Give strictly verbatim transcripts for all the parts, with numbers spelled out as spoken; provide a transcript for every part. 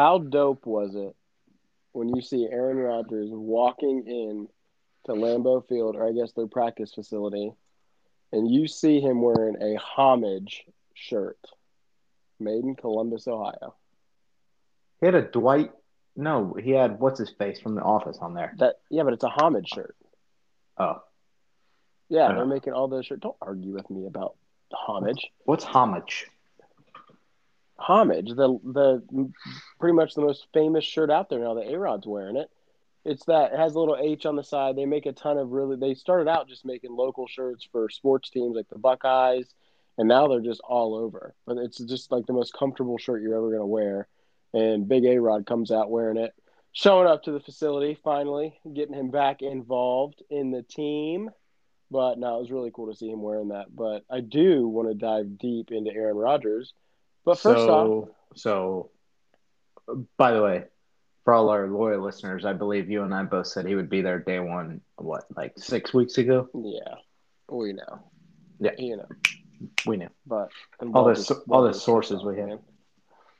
How dope was it when you see Aaron Rodgers walking in to Lambeau Field, or I guess their practice facility, and you see him wearing a homage shirt made in Columbus, Ohio? He had a Dwight – no, he had what's-his-face from The Office on there. That Yeah, but it's a homage shirt. Oh. Yeah, they're making all those shirts. Don't argue with me about homage. What's homage? Homage, the the pretty much the most famous shirt out there now that A-Rod's wearing it. It's that it has a little H on the side. They make a ton of really – they started out just making local shirts for sports teams like the Buckeyes, and now they're just all over. But it's just like the most comfortable shirt you're ever going to wear. And Big A-Rod comes out wearing it, showing up to the facility finally, getting him back involved in the team. But, no, it was really cool to see him wearing that. But I do want to dive deep into Aaron Rodgers. But first so, off – So, by the way, for all our loyal listeners, I believe you and I both said he would be there day one, what, like six weeks ago? Yeah. We know. Yeah. You know. We know. But all the, so, all the sources we had.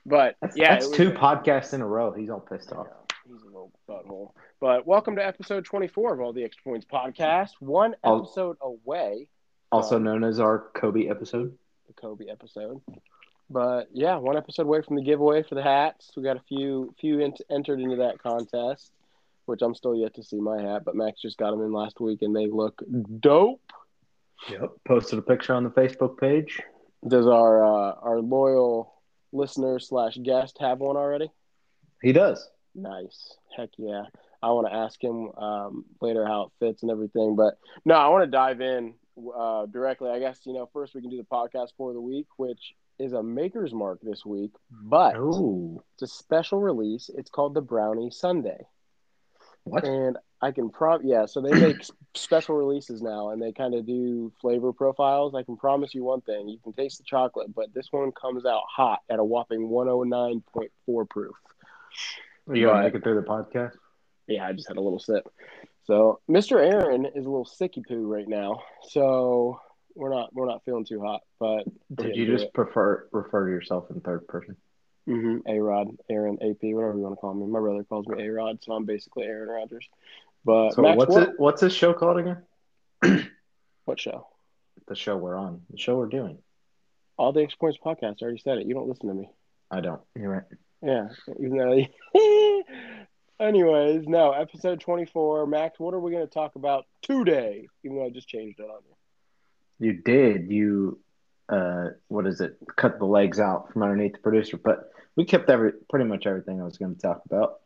But, that's, yeah. That's two was, podcasts in a row. He's all pissed off. He's a little butthole. But welcome to episode twenty-four of All the Extra Points podcast. One episode all, away. Also um, known as our Kobe episode. The Kobe episode. But, yeah, one episode away from the giveaway for the hats. We got a few few in- entered into that contest, which I'm still yet to see my hat. But Max just got them in last week, and they look dope. Yep. Posted a picture on the Facebook page. Does our uh, our loyal... listener slash guest have one already? He does. Nice. Heck yeah. I want to ask him um, later how it fits and everything. But, no, I want to dive in uh, directly. I guess, you know, first we can do the podcast for the week, which is a maker's mark this week. But Ooh. It's a special release. It's called the Brownie Sunday. What? And I can prom- – yeah, so they make special releases now, and they kind of do flavor profiles. I can promise you one thing. You can taste the chocolate, but this one comes out hot at a whopping one oh nine point four proof. Are you going to make it through the podcast? Yeah, I just had a little sip. So Mister Aaron is a little sicky-poo right now, so we're not we're not feeling too hot. But Did you just it. prefer refer to yourself in third person? Mm-hmm. A-Rod, Aaron, A P, whatever you want to call me. My brother calls me A-Rod, so I'm basically Aaron Rodgers. But so Max, what's what? it, what's this show called again? What show? The show we're on. The show we're doing. All the Extra Points podcast. I already said it. You don't listen to me. I don't. You're right. Yeah. Even though... Anyways, no. Episode twenty-four. Max, what are we going to talk about today? Even though I just changed it on you. You did. You... Uh, what is it? Cut the legs out from underneath the producer, but we kept every pretty much everything I was going to talk about.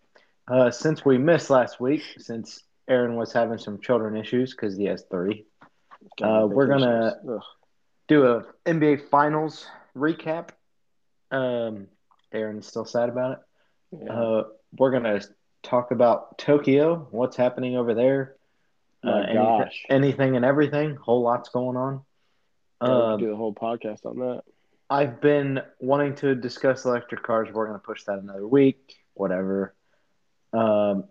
Uh, since we missed last week, since Aaron was having some children issues because he has three, uh, we're gonna Ugh. do a N B A Finals recap. Um, Aaron's still sad about it. Yeah. Uh, we're gonna talk about Tokyo, what's happening over there. My uh, gosh, anyth- anything and everything. Whole lot's going on. Um, do the whole podcast on that. I've been wanting to discuss electric cars. We're going to push that another week, whatever. Um,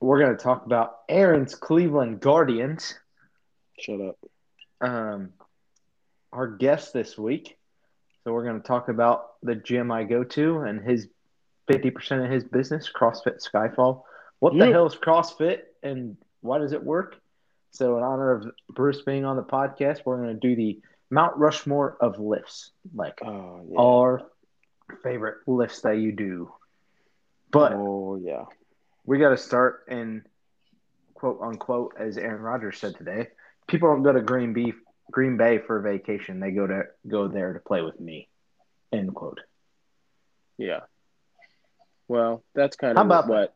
we're going to talk about Aaron's Cleveland Guardians. Shut up. Um, our guest this week. So we're going to talk about the gym I go to and his fifty percent of his business, CrossFit Skyfall. What yeah. the hell is CrossFit and why does it work? So in honor of Bruce being on the podcast, we're going to do the Mount Rushmore of lifts, like oh, yeah. our favorite lifts that you do. But oh yeah, we got to start in quote unquote, as Aaron Rodgers said today. People don't go to Green Bay, Green Bay for vacation; they go to go there to play with me. End quote. Yeah. Well, that's kind of what, but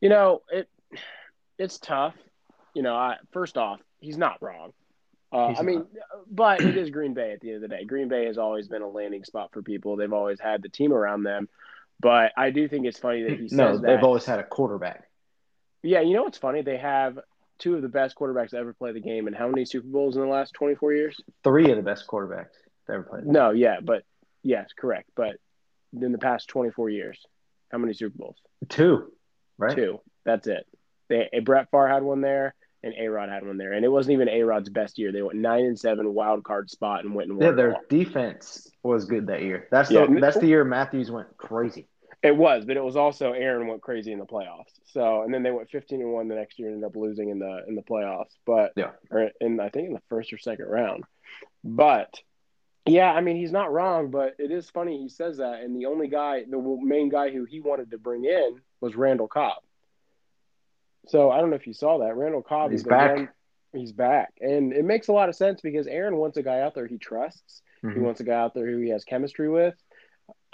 you know it. It's tough. You know, I first off, he's not wrong. Uh, I mean, but it is Green Bay at the end of the day. Green Bay has always been a landing spot for people. They've always had the team around them. But I do think it's funny that he says no, that. No, they've always had a quarterback. Yeah, you know what's funny? They have two of the best quarterbacks to ever play the game. And how many Super Bowls in the last twenty-four years? Three of the best quarterbacks to ever play the game. No, yeah, but – yes, correct. But in the past twenty-four years, how many Super Bowls? Two, right? Two. That's it. They Brett Favre had one there. And A-Rod had one there. And it wasn't even A-Rod's best year. They went nine and seven wild card spot and went and won. Yeah, their defense was good that year. That's yeah. the that's the year Matthews went crazy. It was, but it was also Aaron went crazy in the playoffs. So, and then they went fifteen and one the next year and ended up losing in the in the playoffs. But yeah, or in I think in the first or second round. But yeah, I mean, he's not wrong, but it is funny he says that. And the only guy, the main guy who he wanted to bring in was Randall Cobb. So I don't know if you saw that. Randall Cobb he's is back. Man, he's back, and it makes a lot of sense because Aaron wants a guy out there he trusts. Mm-hmm. He wants a guy out there who he has chemistry with.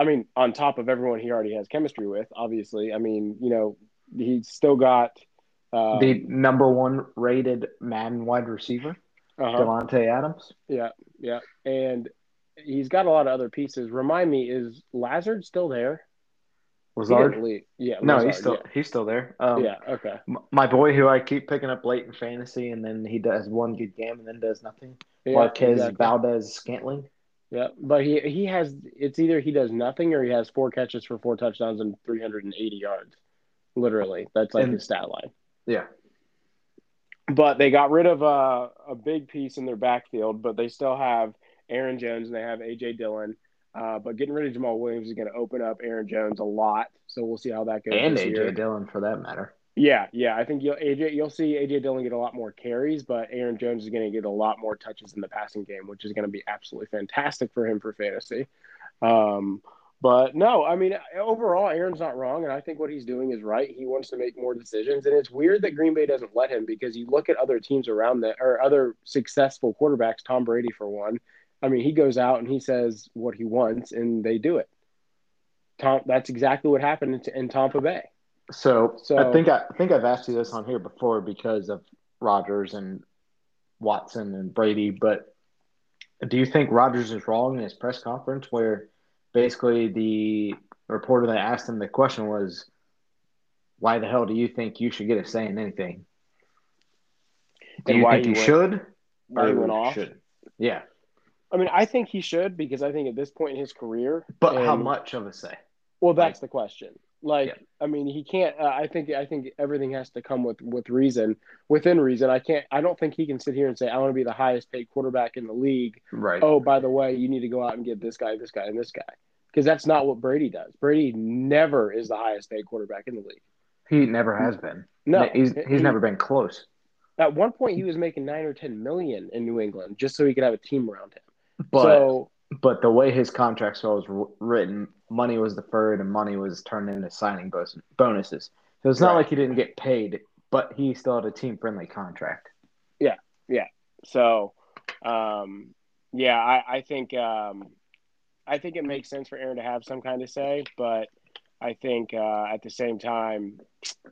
I mean, on top of everyone he already has chemistry with, obviously. I mean, you know, he's still got um, the number one rated Madden wide receiver, uh-huh. Davante Adams. Yeah, yeah, and he's got a lot of other pieces. Remind me, is Lazard still there? Lazard, yeah. No, Lazard, he's still yeah. he's still there. Um, yeah, okay. My boy, who I keep picking up late in fantasy, and then he does one good game and then does nothing. Yeah, Marquez exactly. Valdez Scantling. Yeah, but he he has it's either he does nothing or he has four catches for four touchdowns and three hundred and eighty yards. Literally, that's like and, his stat line. Yeah. But they got rid of a a big piece in their backfield, but they still have Aaron Jones and they have A J. Dillon. Uh, but getting rid of Jamal Williams is going to open up Aaron Jones a lot, so we'll see how that goes. And A J. Dillon, for that matter. Yeah, yeah, I think you'll A J you'll see A J. Dillon get a lot more carries, but Aaron Jones is going to get a lot more touches in the passing game, which is going to be absolutely fantastic for him for fantasy. Um, but no, I mean overall, Aaron's not wrong, and I think what he's doing is right. He wants to make more decisions, and it's weird that Green Bay doesn't let him because you look at other teams around that or other successful quarterbacks, Tom Brady for one. I mean, he goes out and he says what he wants, and they do it. Tom, that's exactly what happened in, in Tampa Bay. So, so I think I, I think I've asked you this on here before because of Rodgers and Watson and Brady. But do you think Rodgers is wrong in his press conference, where basically the reporter that asked him the question was, "Why the hell do you think you should get a say in anything? Do and you why think you went, should? Why you went off? Should? Yeah." I mean, I think he should because I think at this point in his career. But and, how much of a say? Well, that's like, the question. Like, yeah. I mean, he can't. Uh, I think. I think everything has to come with, with reason, within reason. I can't. I don't think he can sit here and say, "I want to be the highest paid quarterback in the league." Right. Oh, by the way, you need to go out and get this guy, this guy, and this guy, because that's not what Brady does. Brady never is the highest paid quarterback in the league. He never has been. No, he's he's he, never been close. At one point, he was making nine or ten million in New England just so he could have a team around him. But so, but the way his contract was written, money was deferred and money was turned into signing bonuses. So it's not right. like he didn't get paid, but he still had a team-friendly contract. Yeah, yeah. So, um, yeah, I, I think um, I think it makes sense for Aaron to have some kind of say, but I think uh, at the same time,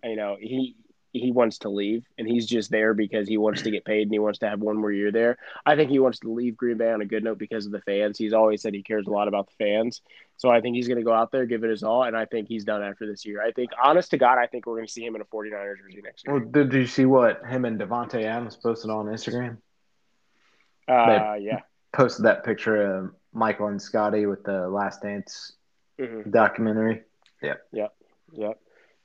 you know, he – he wants to leave, and he's just there because he wants to get paid and he wants to have one more year there. I think he wants to leave Green Bay on a good note because of the fans. He's always said he cares a lot about the fans. So I think he's going to go out there, give it his all, and I think he's done after this year. I think, honest to God, I think we're going to see him in a forty-niners jersey next year. Well, did you see what him and Davante Adams posted on Instagram? Uh, yeah. Posted that picture of Michael and Scotty with the Last Dance mm-hmm. documentary. Yeah. Yep. Yep.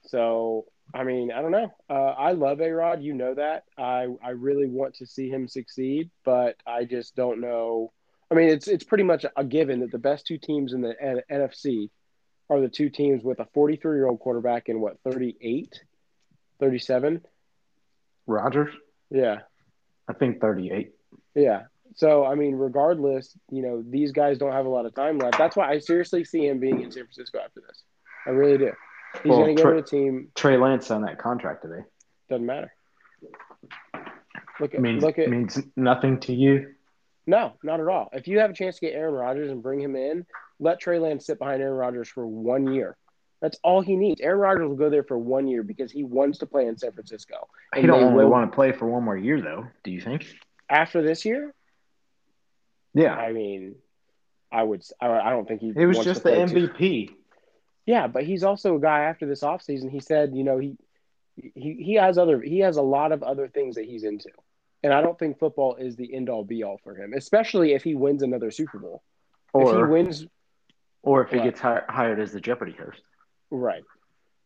So – I mean, I don't know. Uh, I love A-Rod. You know that. I, I really want to see him succeed, but I just don't know. I mean, it's it's pretty much a given that the best two teams in the N- N F C are the two teams with a forty-three-year-old quarterback in, what, thirty-eight, thirty-seven? Rodgers? Yeah. I think thirty-eight. Yeah. So, I mean, regardless, you know, these guys don't have a lot of time left. That's why I seriously see him being in San Francisco after this. I really do. He's well, going to go to a team. Trey Lance on that contract today. Doesn't matter. Look at means, look at means nothing to you. No, not at all. If you have a chance to get Aaron Rodgers and bring him in, let Trey Lance sit behind Aaron Rodgers for one year. That's all he needs. Aaron Rodgers will go there for one year because he wants to play in San Francisco. He don't only want to play for one more year, though. Do you think after this year? Yeah, I mean, I would. I don't think he. It was just the M V P. Too. Yeah, but he's also a guy after this offseason. He said, you know, he he he has other he has a lot of other things that he's into. And I don't think football is the end all be all for him, especially if he wins another Super Bowl. Or if he wins or if he uh, gets hi- hired as the Jeopardy host. Right.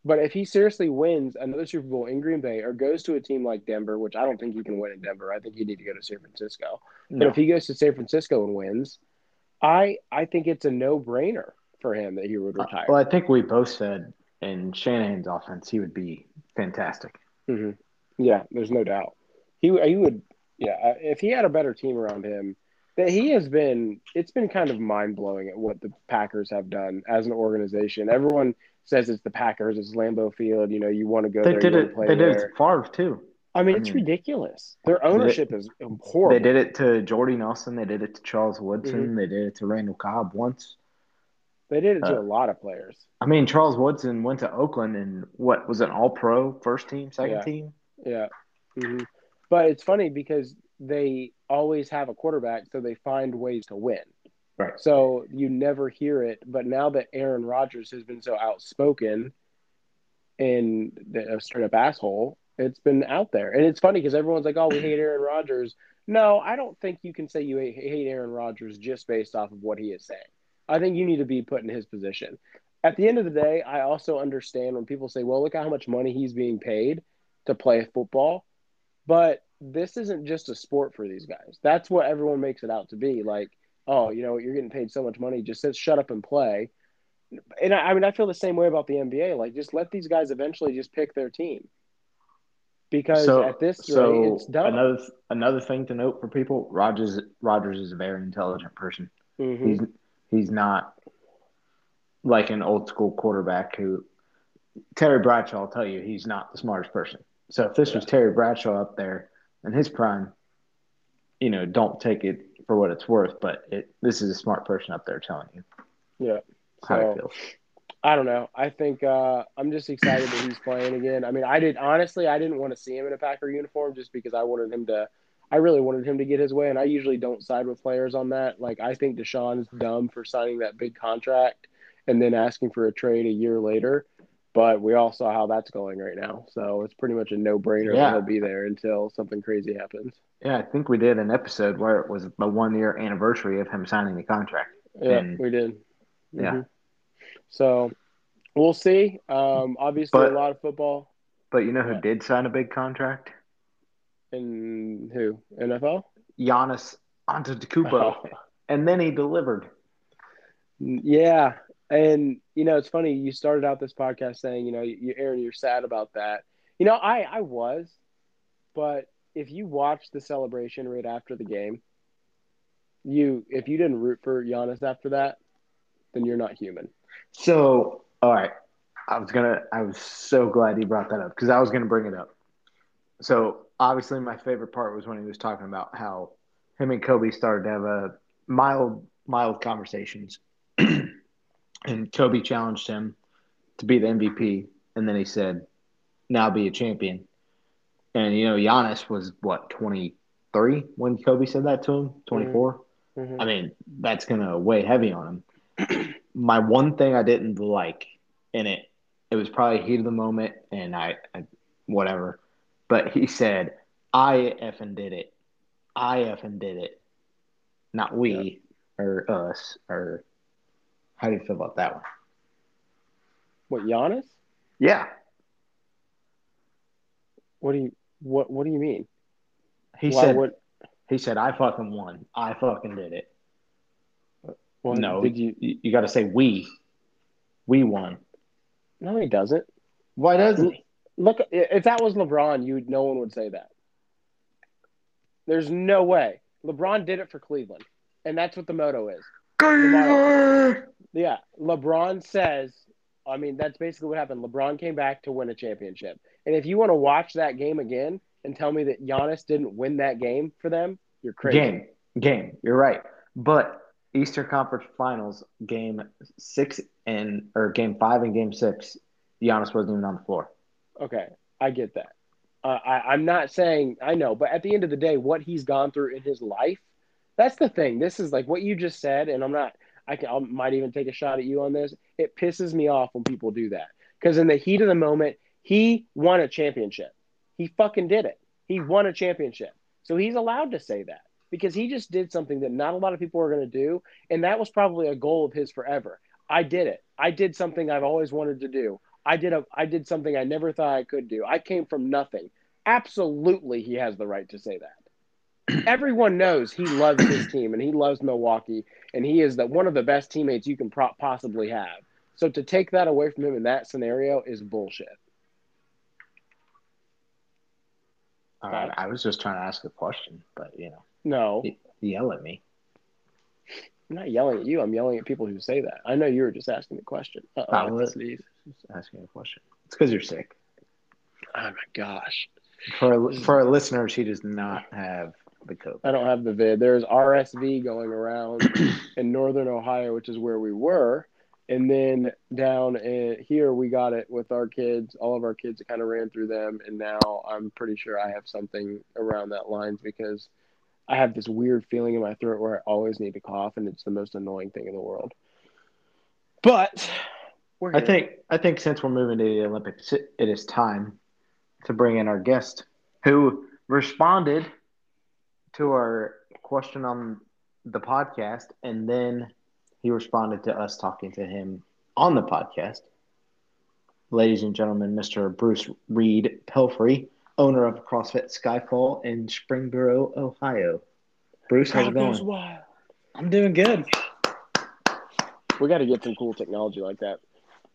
But if he seriously wins another Super Bowl in Green Bay or goes to a team like Denver, which I don't think he can win in Denver. I think you need to go to San Francisco. No. But if he goes to San Francisco and wins, I I think it's a no-brainer. for him that he would retire. Uh, well, I think we both said in Shanahan's offense he would be fantastic. Mm-hmm. Yeah, there's no doubt. He he would. Yeah, if he had a better team around him, that he has been. It's been kind of mind blowing at what the Packers have done as an organization. Everyone says it's the Packers, it's Lambeau Field. You know, you want to go. They there, did you it. To play they there. did it to Favre too. I mean, I it's mean, ridiculous. Their ownership it, is horrible. They did it to Jordy Nelson. They did it to Charles Woodson. Mm-hmm. They did it to Randall Cobb once. They did it uh, to a lot of players. I mean, Charles Woodson went to Oakland and what was an All-Pro first team, second yeah. team. Yeah. Mm-hmm. But it's funny because they always have a quarterback, so they find ways to win. Right. So you never hear it. But now that Aaron Rodgers has been so outspoken and a straight-up asshole, it's been out there. And it's funny because everyone's like, oh, we hate Aaron Rodgers. No, I don't think you can say you hate Aaron Rodgers just based off of what he is saying. I think you need to be put in his position. At the end of the day, I also understand when people say, well, look at how much money he's being paid to play football. But this isn't just a sport for these guys. That's what everyone makes it out to be. Like, oh, you know, you're getting paid so much money. Just shut up and play. And I, I mean, I feel the same way about the N B A. Like, just let these guys eventually just pick their team. Because so, at this so rate, it's done. Another, another thing to note for people, Rodgers Rodgers is a very intelligent person. Mm-hmm. He's he's not like an old-school quarterback who – Terry Bradshaw will tell you he's not the smartest person. So if this yeah. was Terry Bradshaw up there in his prime, you know, don't take it for what it's worth, but it, this is a smart person up there telling you yeah. how so, it feels. I don't know. I think uh, I'm just excited that he's playing again. I mean, I did honestly, I didn't want to see him in a Packer uniform just because I wanted him to. I really wanted him to get his way, and I usually don't side with players on that. Like, I think Deshaun's dumb for signing that big contract and then asking for a trade a year later. But we all saw how that's going right now, so it's pretty much a no-brainer yeah. that he'll be there until something crazy happens. Yeah, I think we did an episode where it was the one-year anniversary of him signing the contract. Yeah, and, we did. Mm-hmm. Yeah. So, we'll see. Um, obviously, but, a lot of football. But you know who yeah. did sign a big contract? And who? N F L? Giannis Antetokounmpo. Oh. And then he delivered. Yeah. And, you know, it's funny. You started out this podcast saying, you know, you, Aaron, you're sad about that. You know, I, I was. But if you watched the celebration right after the game, you if you didn't root for Giannis after that, then you're not human. So, all right, I was gonna. I was so glad you brought that up because I was gonna bring it up. So, obviously, my favorite part was when he was talking about how him and Kobe started to have a mild, mild conversations, and Kobe challenged him to be the M V P, and then he said, "Now be a champion." And you know, Giannis was what twenty-three when Kobe said that to him, twenty-four. Mm-hmm. I mean, that's gonna weigh heavy on him. My one thing I didn't like in it, it was probably heat of the moment and I, I whatever, but he said, I effing did it. I effing did it. Not we yeah. or us or how do you feel about that one? What, Giannis? Yeah. What do you what what do you mean? He Why said would... he said I fucking won. I fucking did it. Well, no, did you you got to say we, we won. No, he doesn't. Why doesn't he? Look, if that was LeBron, you no one would say that. There's no way. LeBron did it for Cleveland, and that's what the motto is. LeBron, yeah, LeBron says. I mean, that's basically what happened. LeBron came back to win a championship, and if you want to watch that game again and tell me that Giannis didn't win that game for them, you're crazy. Game, game. You're right, but. Eastern Conference Finals, game six and or game five and game six, Giannis wasn't even on the floor. Okay, I get that. Uh, I, I'm not saying I know, but at the end of the day, what he's gone through in his life, that's the thing. This is like what you just said, and I'm not. I can, I might even take a shot at you on this. It pisses me off when people do that because in the heat of the moment, he won a championship. He fucking did it. He won a championship, so he's allowed to say that. Because he just did something that not a lot of people are going to do, and that was probably a goal of his forever. I did it. I did something I've always wanted to do. I did a, I did something I never thought I could do. I came from nothing. Absolutely, he has the right to say that. everyone knows he loves his team and he loves Milwaukee, and he is the, one of the best teammates you can pro- possibly have. So to take that away from him in that scenario is bullshit. All right, I was just trying to ask a question, but, you know. No. You yell at me. I'm not yelling at you. I'm yelling at people who say that. I know you were just asking the question. Uh-oh, I was just asking a question. It's because you're sick. Oh, my gosh. For, for our listeners, she does not have the COVID. I don't have the vid. There's R S V going around in northern Ohio, which is where we were. And then down in here, we got it with our kids. All of our kids, it kind of ran through them. And now I'm pretty sure I have something around that lines because I have this weird feeling in my throat where I always need to cough, and it's the most annoying thing in the world. But we're here. I think I think since we're moving to the Olympics, it is time to bring in our guest who responded to our question on the podcast, and then he responded to us talking to him on the podcast. Ladies and gentlemen, Mister Bruce Reed Pelfrey, owner of CrossFit Skyfall in Springboro, Ohio. Bruce, how's it going? Wild. I'm doing good. We got to get some cool technology like that.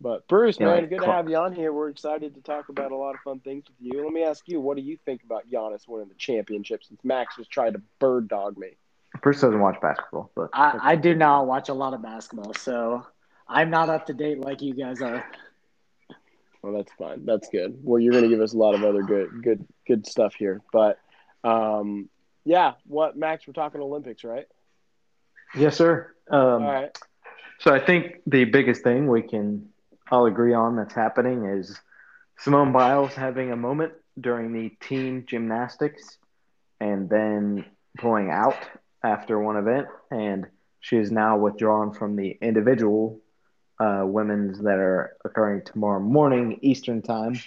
But Bruce, yeah, man, good cl- to have you on here. We're excited to talk about a lot of fun things with you. Let me ask you, what do you think about Giannis winning the championship since Max was trying to bird dog me? Bruce doesn't watch basketball, but I, I do not watch a lot of basketball, so I'm not up to date like you guys are. Well, that's fine. That's good. Well, you're going to give us a lot of other good, good, good stuff here. But, um, yeah, what Max? We're talking Olympics, right? Yes, sir. Um, all right. So I think the biggest thing we can all agree on that's happening is Simone Biles having a moment during the team gymnastics, and then pulling out after one event, and she is now withdrawn from the individual uh, women's that are occurring tomorrow morning Eastern time,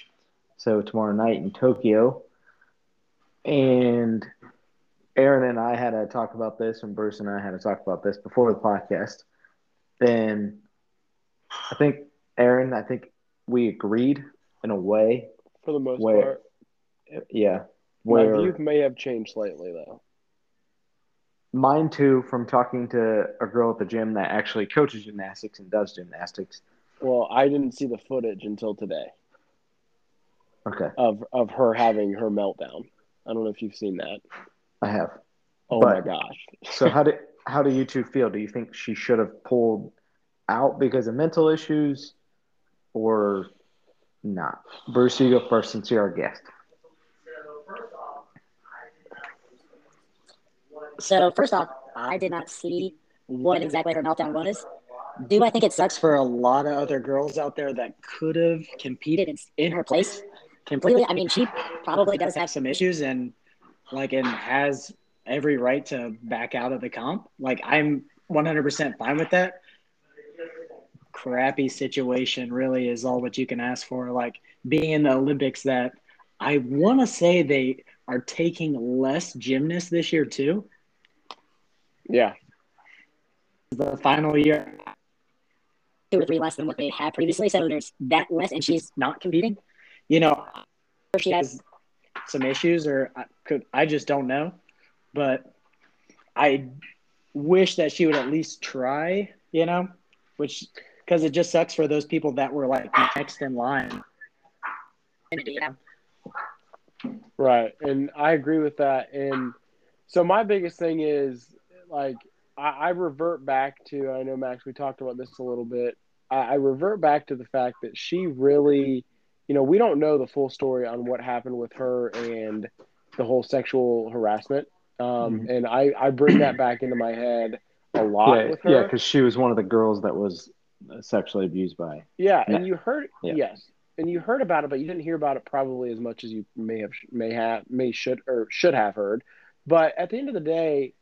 so tomorrow night in Tokyo. And Aaron and I had a talk about this, and Bruce and I had a talk about this before the podcast. Then I think, Aaron, I think we agreed in a way. For the most where, part. Yeah. Where, my view may have changed slightly, though. Mine, too, from talking to a girl at the gym that actually coaches gymnastics and does gymnastics. Well, I didn't see the footage until today. Okay. Of of her having her meltdown. I don't know if you've seen that. I have. Oh, but, my gosh. So how do, how do you two feel? Do you think she should have pulled out because of mental issues or not? Bruce, you go first since you're our guest. So, first off, I did not see what exactly her meltdown was. Do I think it sucks for a lot of other girls out there that could have competed in her place completely? I mean, she probably does have some issues and, like, and has every right to back out of the comp. Like, I'm one hundred percent fine with that. Crappy situation really is all what you can ask for. Like, being in the Olympics that I want to say they are taking less gymnasts this year, too. Yeah. The final year, two or three less than what they had previously. So there's that less, and she's not competing. You know, she has some issues, or I, could, I just don't know. But I wish that she would at least try, you know, which because it just sucks for those people that were like next in line. Right. And I agree with that. And so my biggest thing is, like, I, I revert back to, I know, Max, we talked about this a little bit. I, I revert back to the fact that she really, you know, we don't know the full story on what happened with her and the whole sexual harassment. Um, mm-hmm. And I, I bring that back into my head a lot yeah, with her. Yeah, because she was one of the girls that was sexually abused by. Yeah, and you heard, yeah. yes. And you heard about it, but you didn't hear about it probably as much as you may have, may have, may should, or should have heard. But at the end of the day,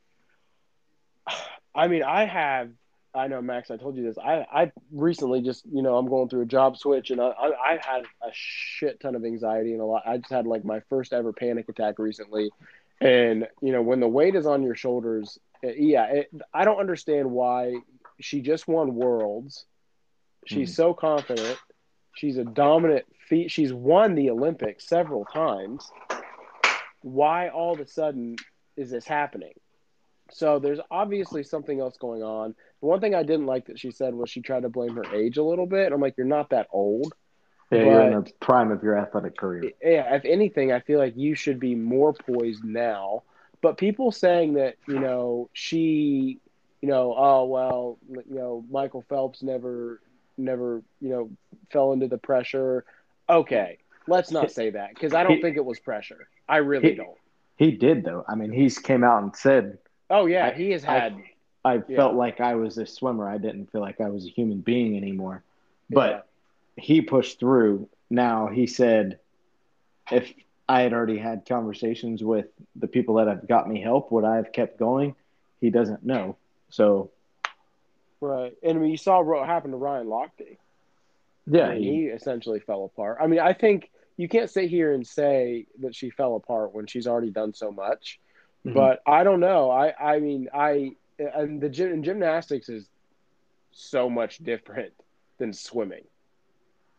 I mean, I have, I know, Max, I told you this. I, I recently just, you know, I'm going through a job switch, and I, I, I had a shit ton of anxiety and a lot. I just had like my first ever panic attack recently. And, you know, when the weight is on your shoulders, it, yeah, it, I don't understand why she just won Worlds. She's mm-hmm. so confident. She's a dominant – she's won the Olympics several times. Why all of a sudden – is this happening? So there's obviously something else going on. The one thing I didn't like that she said was she tried to blame her age a little bit. I'm like, you're not that old. Yeah, but you're in the prime of your athletic career. Yeah, if anything, I feel like you should be more poised now. But people saying that, you know, she, you know, oh, well, you know, Michael Phelps never, never, you know, fell into the pressure. Okay, let's not say that because I don't he, think it was pressure. I really he, don't. He did, though. I mean, he's came out and said – Oh, yeah, I, he has had – I, I yeah. felt like I was a swimmer. I didn't feel like I was a human being anymore. But yeah. he pushed through. Now, he said, if I had already had conversations with the people that have got me help, would I have kept going? He doesn't know. So – Right. And, I mean, you saw what happened to Ryan Lochte. Yeah. I mean, he, he essentially fell apart. I mean, I think you can't sit here and say that she fell apart when she's already done so much. Mm-hmm. But I don't know. I, I mean, I and the gym, and gymnastics is so much different than swimming.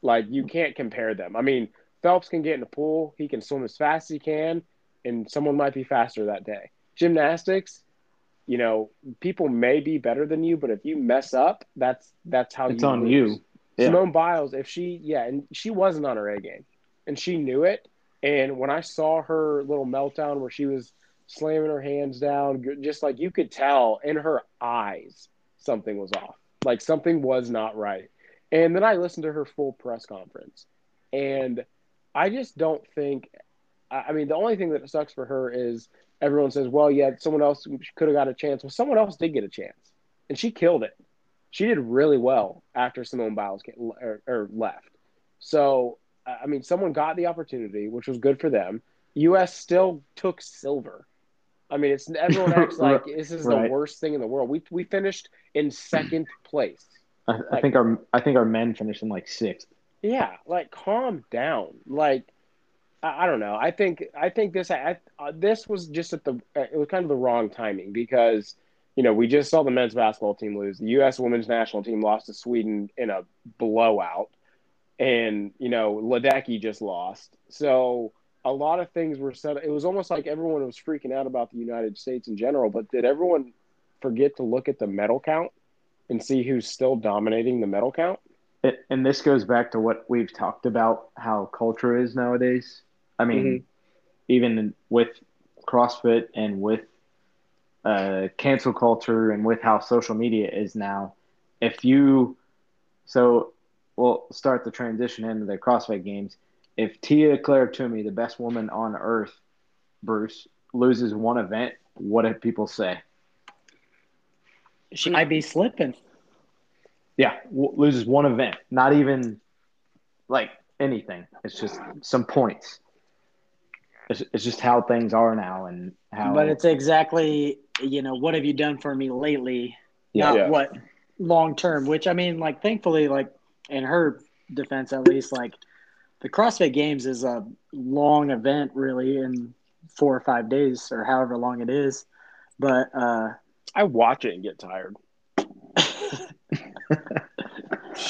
Like, you can't compare them. I mean, Phelps can get in the pool. He can swim as fast as he can, and someone might be faster that day. Gymnastics, you know, people may be better than you, but if you mess up, that's that's how it's you on lose. You. Yeah. Simone Biles, if she – yeah, and she wasn't on her A game, and she knew it. And when I saw her little meltdown where she was – slamming her hands down, just like you could tell in her eyes something was off. Like something was not right. And then I listened to her full press conference. And I just don't think – I mean, the only thing that sucks for her is everyone says, well, yeah, someone else could have got a chance. Well, someone else did get a chance, and she killed it. She did really well after Simone Biles came, or, or left. So, I mean, someone got the opportunity, which was good for them. U S still took silver. I mean, it's everyone acts like this is right. the worst thing in the world. We we finished in second place. I, like, I think our I think our men finished in like sixth. Yeah, like calm down. Like I, I don't know. I think I think this I, uh, this was just at the it was kind of the wrong timing because you know we just saw the men's basketball team lose. The U S women's national team lost to Sweden in a blowout, and you know Ledecky just lost. So. A lot of things were said. It was almost like everyone was freaking out about the United States in general, but did everyone forget to look at the medal count and see who's still dominating the medal count? It, and this goes back to what we've talked about, how culture is nowadays. I mean, mm-hmm. even with CrossFit and with uh, cancel culture and with how social media is now, if you – so we'll start the transition into the CrossFit games. If Tia-Clair Toomey, the best woman on earth, Bruce, loses one event, what do people say? She might be slipping. Yeah, w- loses one event. Not even, like, anything. It's just some points. It's, it's just how things are now and how – But it's exactly, you know, what have you done for me lately? Yeah. Not yeah. what long-term, which, I mean, like, thankfully, like, in her defense at least, like – the CrossFit Games is a long event, really, in four or five days or however long it is. But uh, I watch it and get tired.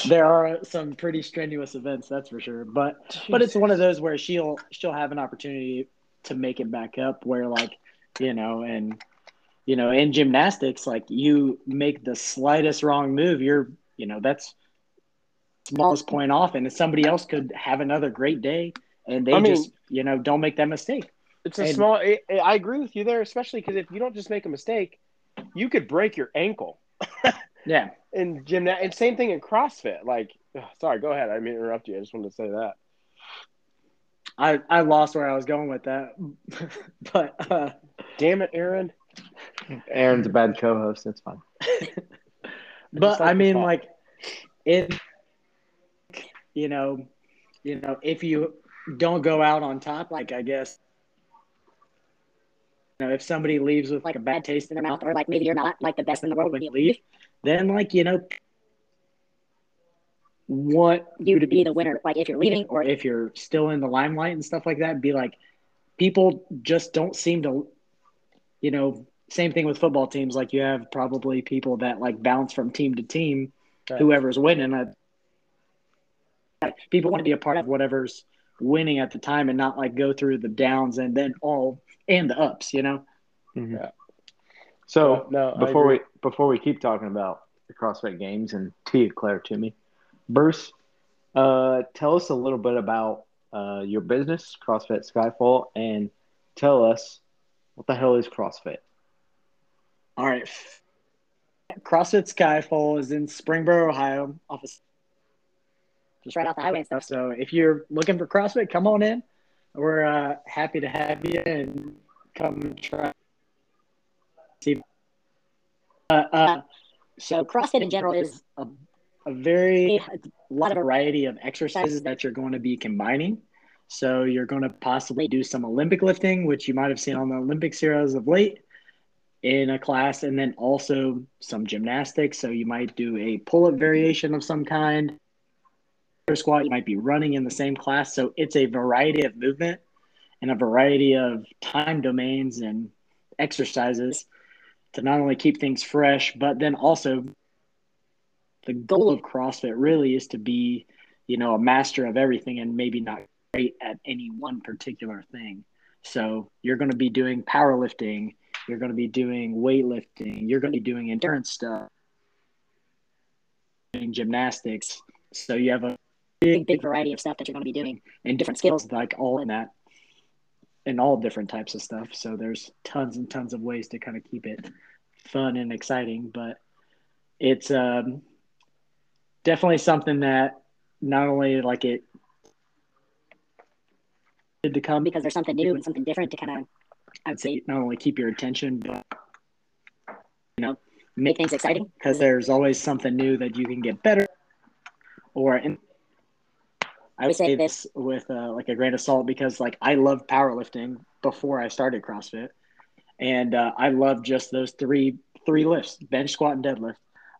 There are some pretty strenuous events, that's for sure. But Jesus. But it's one of those where she'll she'll have an opportunity to make it back up. Where like you know, and you know, in gymnastics, like you make the slightest wrong move, you're you know that's. Smallest point off, and if somebody else could have another great day, and they I mean, just, you know, don't make that mistake. It's a and, small. It, I agree with you there, especially because if you don't just make a mistake, you could break your ankle. yeah, and gymna- and same thing in CrossFit. Like, ugh, sorry, go ahead. I didn't interrupt you. I just wanted to say that. I I lost where I was going with that, but uh, damn it, Aaron. Aaron's a bad co-host. That's fine. But I, I mean, talk. like it. You know, you know, if you don't go out on top, like I guess, you know, if somebody leaves with like a bad taste in their mouth, or like maybe you're not like the best in the world when you leave, then like you know, want you to be the winner. Like if you're leaving, or if you're still in the limelight and stuff like that, be like, people just don't seem to, you know, same thing with football teams. Like you have probably people that like bounce from team to team, right. Whoever's winning. I, People want to be a part of whatever's winning at the time and not like go through the downs and then all and the ups, you know? Mm-hmm. Yeah. So no, no, before we before we keep talking about the CrossFit Games and Tia-Clair Toomey, Bruce, uh, tell us a little bit about uh, your business, CrossFit Skyfall, and tell us what the hell is CrossFit. All right, CrossFit Skyfall is in Springboro, Ohio, off of just right off the highway and stuff. So if you're looking for CrossFit, come on in. We're uh, happy to have you and come try. Uh, uh, so CrossFit in general is a, a very a lot of variety of exercises that you're going to be combining. So you're going to possibly do some Olympic lifting, which you might have seen on the Olympic series of late in a class, and then also some gymnastics. So you might do a pull-up variation of some kind. Squat, you might be running in the same class. So it's a variety of movement and a variety of time domains and exercises to not only keep things fresh, but then also the goal of CrossFit really is to be, you know, a master of everything and maybe not great at any one particular thing. So you're going to be doing powerlifting. You're going to be doing weightlifting. You're going to be doing endurance stuff, doing gymnastics. So you have a big, big variety of stuff that you're going to be doing and different skills, like all in that and all different types of stuff. So there's tons and tons of ways to kind of keep it fun and exciting, but it's um, definitely something that not only like it did to come because there's something new and something different to kind of, I would say, not only keep your attention, but, you know, make things exciting because there's always something new that you can get better. Or in, I would say this with uh, like a grain of salt because like I loved powerlifting before I started CrossFit, and uh, I love just those three three lifts: bench, squat, and deadlift.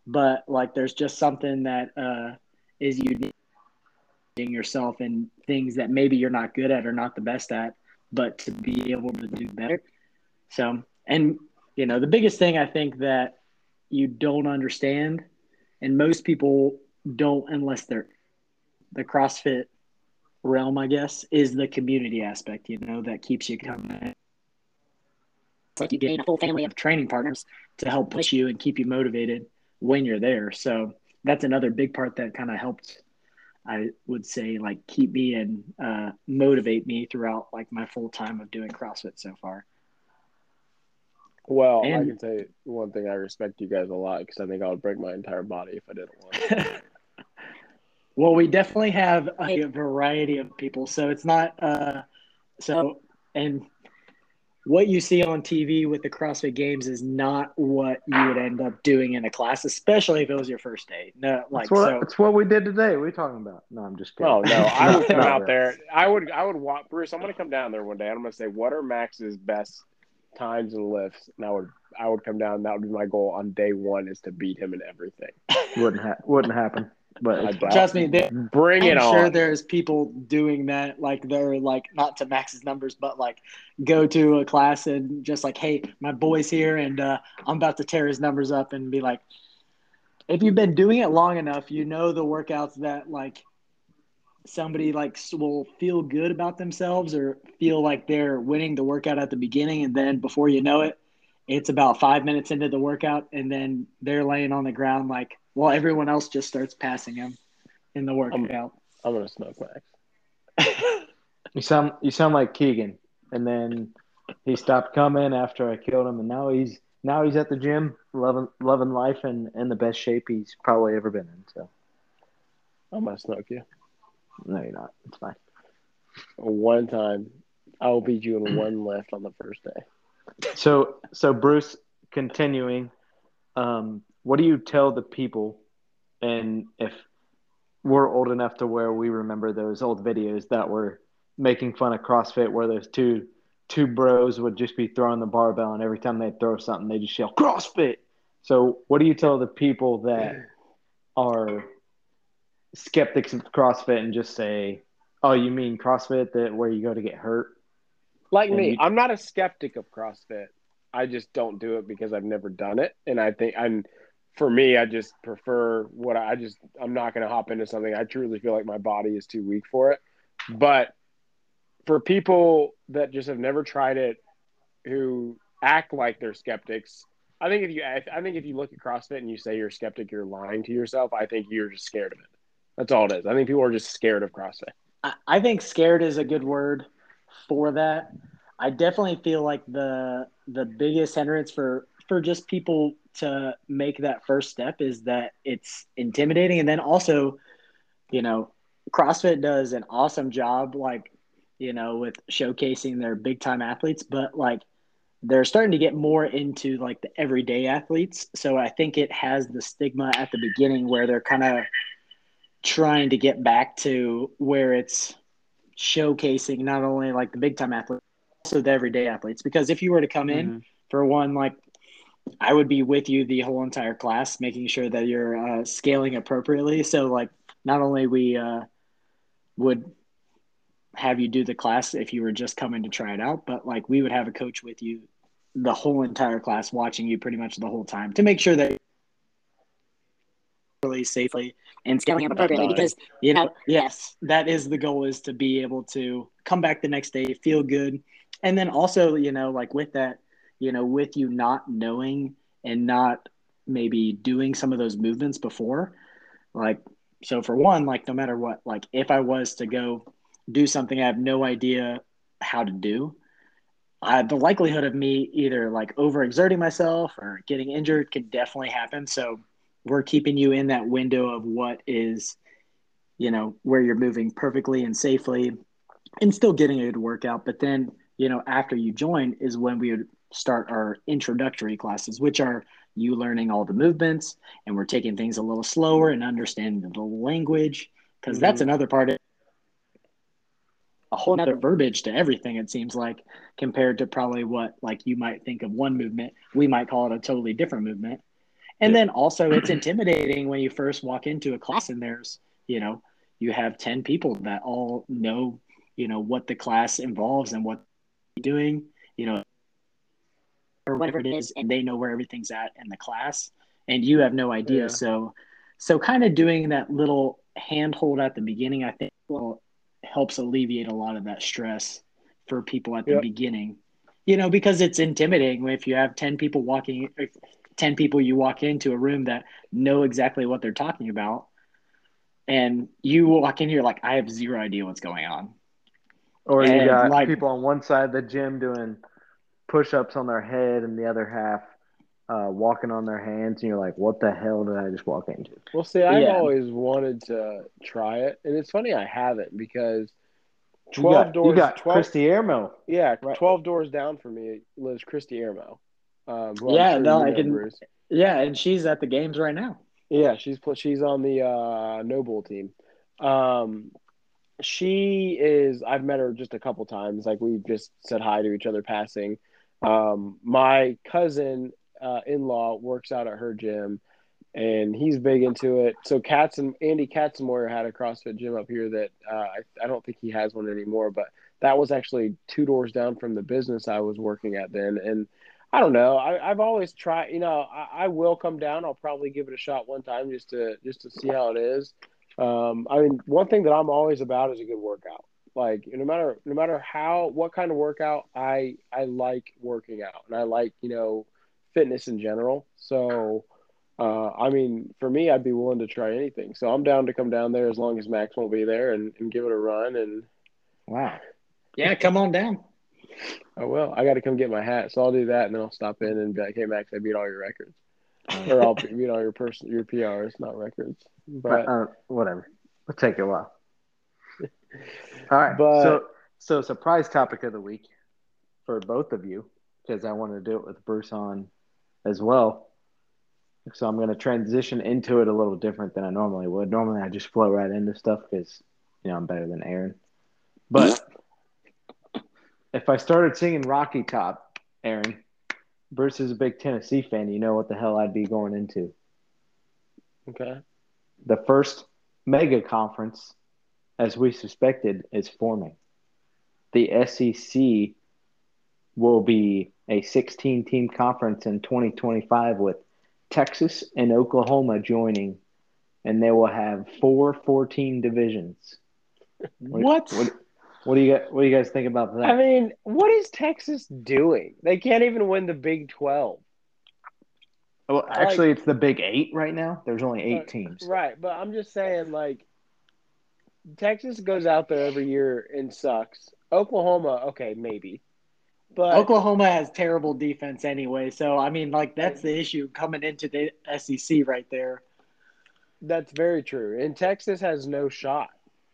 But like, there's just something that uh, is unique in yourself and things that maybe you're not good at or not the best at, but to be able to do better. So, and you know, the biggest thing I think that you don't understand, and most people don't unless they're the CrossFit realm, I guess, is the community aspect, you know, that keeps you coming. It's like you gain a full family of training partners to help push you and keep you motivated when you're there. So that's another big part that kind of helped, I would say, like keep me and uh, motivate me throughout like my full time of doing CrossFit so far. Well, and I can tell you one thing, I respect you guys a lot because I think I would break my entire body if I didn't want to. Well, we definitely have a, a variety of people, so it's not uh, so. And what you see on T V with the CrossFit Games is not what you would end up doing in a class, especially if it was your first day. No, like that's what, so. That's what we did today. What are you talking about? No, I'm just kidding. Oh no, I would come out real. there. I would. I would walk, Bruce. I'm gonna come down there one day. I'm gonna say, what are Max's best times and lifts? And I would. I would come down. That would be my goal on day one, is to beat him in everything. Wouldn't ha- Wouldn't happen. But trust me, they, bring I'm it sure on. Sure, there's people doing that. Like they're like not to Max's numbers, but like go to a class and just like, hey, my boy's here, and uh, I'm about to tear his numbers up, and be like, if you've been doing it long enough, you know the workouts that like somebody like will feel good about themselves or feel like they're winning the workout at the beginning, and then before you know it, it's about five minutes into the workout, and then they're laying on the ground like. Well, everyone else just starts passing him in the workout. I'm, I'm gonna smoke wax. you sound you sound like Keegan, and then he stopped coming after I killed him, and now he's now he's at the gym, loving loving life, and in the best shape he's probably ever been in. So I'm gonna smoke you. No, you're not. It's fine. One time, I will beat you in one lift on the first day. So so Bruce, continuing. Um, What do you tell the people, and if we're old enough to where we remember those old videos that were making fun of CrossFit where those two two bros would just be throwing the barbell, and every time they throw something, they just yell, CrossFit! So what do you tell the people that are skeptics of CrossFit and just say, oh, you mean CrossFit, that where you go to get hurt? Like and me, you- I'm not a skeptic of CrossFit. I just don't do it because I've never done it, and I think I'm – for me, I just prefer what I, I just – I'm not going to hop into something. I truly feel like my body is too weak for it. But for people that just have never tried it, who act like they're skeptics. I think if you I think if you look at CrossFit and you say you're a skeptic, you're lying to yourself. I think you're just scared of it. That's all it is. I think people are just scared of CrossFit. I, I think scared is a good word for that. I definitely feel like the the biggest hindrance for, for just people to make that first step is that it's intimidating. And then also, you know, CrossFit does an awesome job, like, you know, with showcasing their big time athletes, but like they're starting to get more into like the everyday athletes. So I think it has the stigma at the beginning where they're kind of trying to get back to where it's showcasing not only like the big time athletes, but also the everyday athletes. Because if you were to come in mm-hmm. for one, like I would be with you the whole entire class, making sure that you're uh, scaling appropriately. So like not only we uh, would have you do the class if you were just coming to try it out, but like we would have a coach with you the whole entire class, watching you pretty much the whole time to make sure that you're really safely and scaling up appropriately. Because you know, yes, that is the goal, is to be able to come back the next day, feel good, and then also, you know, like with that, you know, with you not knowing and not maybe doing some of those movements before, like so for one, like no matter what, like if I was to go do something I have no idea how to do, uh, the likelihood of me either like overexerting myself or getting injured can definitely happen. So we're keeping you in that window of what is, you know, where you're moving perfectly and safely and still getting a good workout. But then, you know, after you join is when we would start our introductory classes, which are you learning all the movements, and we're taking things a little slower and understanding the language, because mm-hmm. that's another part of a whole other verbiage to everything, it seems like, compared to probably what like you might think of one movement, we might call it a totally different movement. And yeah. then also it's intimidating when you first walk into a class and there's, you know, you have ten people that all know, you know, what the class involves and what they're doing, you know, or whatever it is, and they know where everything's at in the class and you have no idea. Yeah. So, so kind of doing that little handhold at the beginning, I think, will helps alleviate a lot of that stress for people at the yep. beginning, you know, because it's intimidating if you have ten people walking, ten people you walk into a room that know exactly what they're talking about. And you walk in here like, I have zero idea what's going on. Or and you got like, people on one side of the gym doing push-ups on their head and the other half uh, walking on their hands. And you're like, what the hell did I just walk into? Well, see, I've yeah. always wanted to try it. And it's funny I haven't, because twelve you got, doors. You got twelve, Christy Armo. Yeah, right. twelve doors down from me lives Christy Armo. Um, yeah, sure no, I know, can. Bruce. Yeah, and she's at the games right now. Yeah, she's she's on the uh, Noble team. Um, she is. I've met her just a couple times. Like we just said hi to each other passing. Um, my cousin. Uh, in-law works out at her gym, and he's big into it. So Katz and Andy Katzenmoyer had a CrossFit gym up here that uh, I, I don't think he has one anymore, but that was actually two doors down from the business I was working at then. And I don't know. I, I've always tried, you know, I, I will come down. I'll probably give it a shot one time just to, just to see how it is. Um, I mean, one thing that I'm always about is a good workout. Like no matter, no matter how, what kind of workout I, I like working out, and I like, you know, fitness in general. So, uh, I mean, for me, I'd be willing to try anything. So I'm down to come down there as long as Max won't be there and, and give it a run. And wow, yeah, come on down. I will. I got to come get my hat, so I'll do that, and then I'll stop in and be like, "Hey, Max, I beat all your records, or I'll beat all your person, your P Rs, not records." But uh, whatever, it'll take a while. All right, but so so surprise topic of the week for both of you, because I wanted to do it with Bruce on as well. So I'm going to transition into it a little different than I normally would. Normally I just flow right into stuff because, you know, I'm better than Aaron. But if I started singing Rocky Top, Aaron, Bruce is a big Tennessee fan. You know what the hell I'd be going into. Okay. The first mega conference, as we suspected, is forming. The S E C will be a sixteen-team conference in twenty twenty-five with Texas and Oklahoma joining, and they will have four four-team divisions. What? What, What do you what do you guys think about that? I mean, what is Texas doing? They can't even win the Big twelve. Well, actually, like, it's the Big Eight right now. There's only eight uh, teams. Right, but I'm just saying, like, Texas goes out there every year and sucks. Oklahoma, okay, maybe. But Oklahoma has terrible defense anyway. So, I mean, like, that's the issue coming into the S E C right there. That's very true. And Texas has no shot.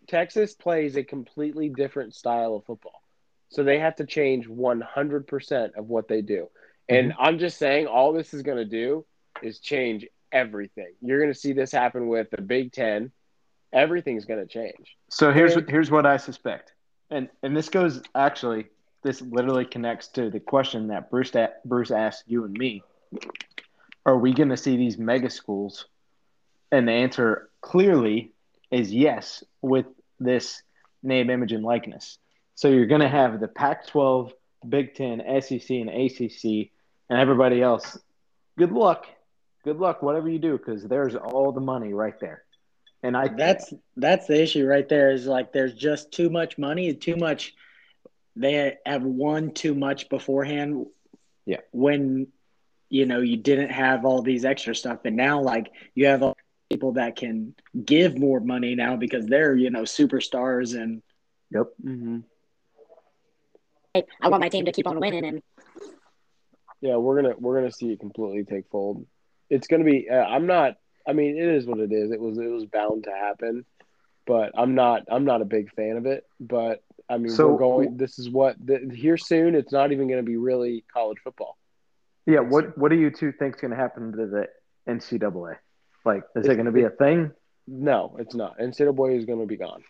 Texas plays a completely different style of football. So they have to change one hundred percent of what they do. And I'm just saying, all this is going to do is change everything. You're going to see this happen with the Big Ten. Everything's going to change. So here's and, here's what I suspect, and and this goes actually, this literally connects to the question that Bruce Bruce asked you and me. Are we going to see these mega schools? And the answer clearly is yes, with this name, image, and likeness. So you're going to have the Pac twelve, Big Ten, S E C, and A C C. And everybody else, good luck. Good luck, whatever you do, because there's all the money right there. And I that's that's the issue right there, is like there's just too much money, too much. They have won too much beforehand. Yeah. When, you know, you didn't have all these extra stuff. And now, like, you have all people that can give more money now because they're, you know, superstars. And yep. Mm-hmm. I want my team to keep on winning. And yeah, we're gonna we're gonna see it completely take fold. It's gonna be. Uh, I'm not. I mean, it is what it is. It was it was bound to happen, but I'm not. I'm not a big fan of it. But I mean, so, we're going. This is what the, here soon. It's not even gonna be really college football. Yeah. What What do you two think's gonna happen to the N C double A? Like, is it gonna be a thing? No, it's not. N C double A is gonna be gone.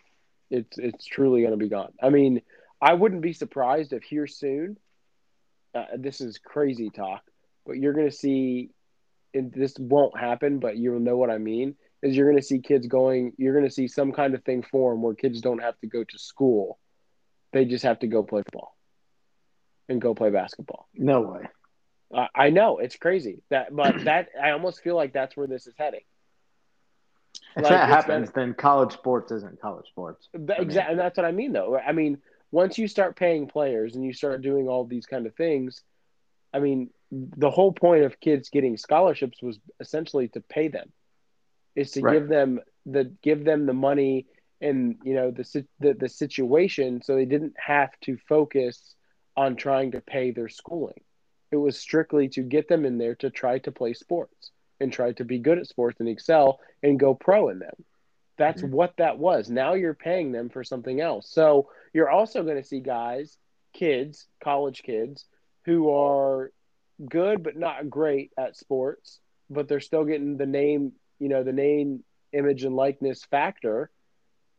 It's it's truly gonna be gone. I mean, I wouldn't be surprised if here soon. Uh, this is crazy talk, but you're going to see, and this won't happen, but you'll know what I mean, is you're going to see kids going, you're going to see some kind of thing form where kids don't have to go to school. They just have to go play football and go play basketball. No way. I, I know, it's crazy. that, But that I almost feel like that's where this is heading. If like, that happens, heading. Then college sports isn't college sports. Exactly, I mean. And that's what I mean, though. I mean – once you start paying players and you start doing all these kind of things, I mean, the whole point of kids getting scholarships was essentially to pay them, is to right. give them the give them the money and, you know, the, the the situation, so they didn't have to focus on trying to pay their schooling. It was strictly to get them in there to try to play sports and try to be good at sports and excel and go pro in them. That's mm-hmm. what that was. Now you're paying them for something else. So you're also going to see guys, kids, college kids, who are good but not great at sports, but they're still getting the name, you know, the name, image, and likeness factor,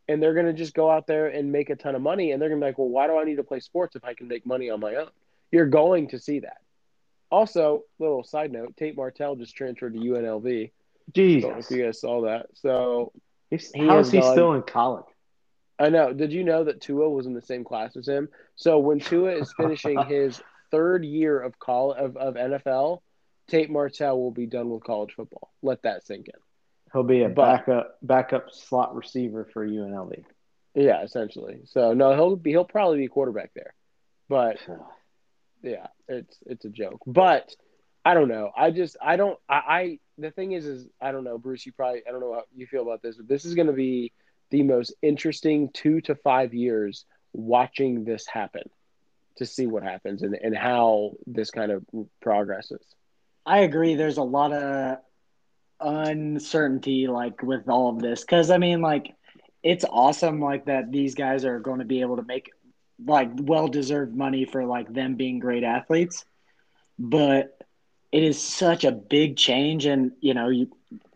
and they're going to just go out there and make a ton of money, and they're going to be like, well, why do I need to play sports if I can make money on my own? You're going to see that. Also, little side note, Tate Martell just transferred to U N L V. Jesus. I don't know if you guys saw that. So – He How is he gone. still in college? I know. Did you know that Tua was in the same class as him? So when Tua is finishing his third year of college, of, of N F L, Tate Martell will be done with college football. Let that sink in. He'll be a but, backup backup slot receiver for U N L V. Yeah, essentially. So no, he'll be he'll probably be a quarterback there. But yeah, it's it's a joke. But I don't know. I just I don't I, I the thing is is I don't know, Bruce, you probably I don't know how you feel about this, but this is going to be the most interesting two to five years watching this happen, to see what happens and, and how this kind of progresses. I agree. There's a lot of uncertainty, like, with all of this, because I mean, like, it's awesome, like, that these guys are going to be able to make, like, well-deserved money for, like, them being great athletes, but it is such a big change. And, you know, you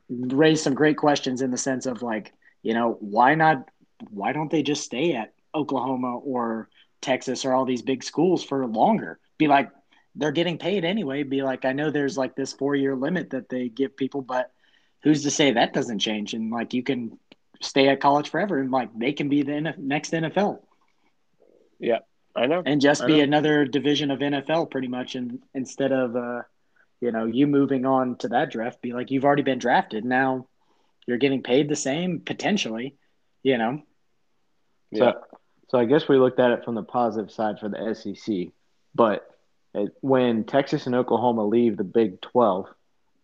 raise some great questions in the sense of, like, you know, why not, why don't they just stay at Oklahoma or Texas or all these big schools for longer? Be like, they're getting paid anyway. Be like, I know there's, like, this four year limit that they give people, but who's to say that doesn't change? And, like, you can stay at college forever and, like, they can be the next N F L. Yeah, I know. And just be another division of N F L pretty much. And instead of, uh, you know, you moving on to that draft, be like, you've already been drafted. Now you're getting paid the same, potentially, you know. Yeah. So So I guess we looked at it from the positive side for the S E C. But it, when Texas and Oklahoma leave the Big twelve,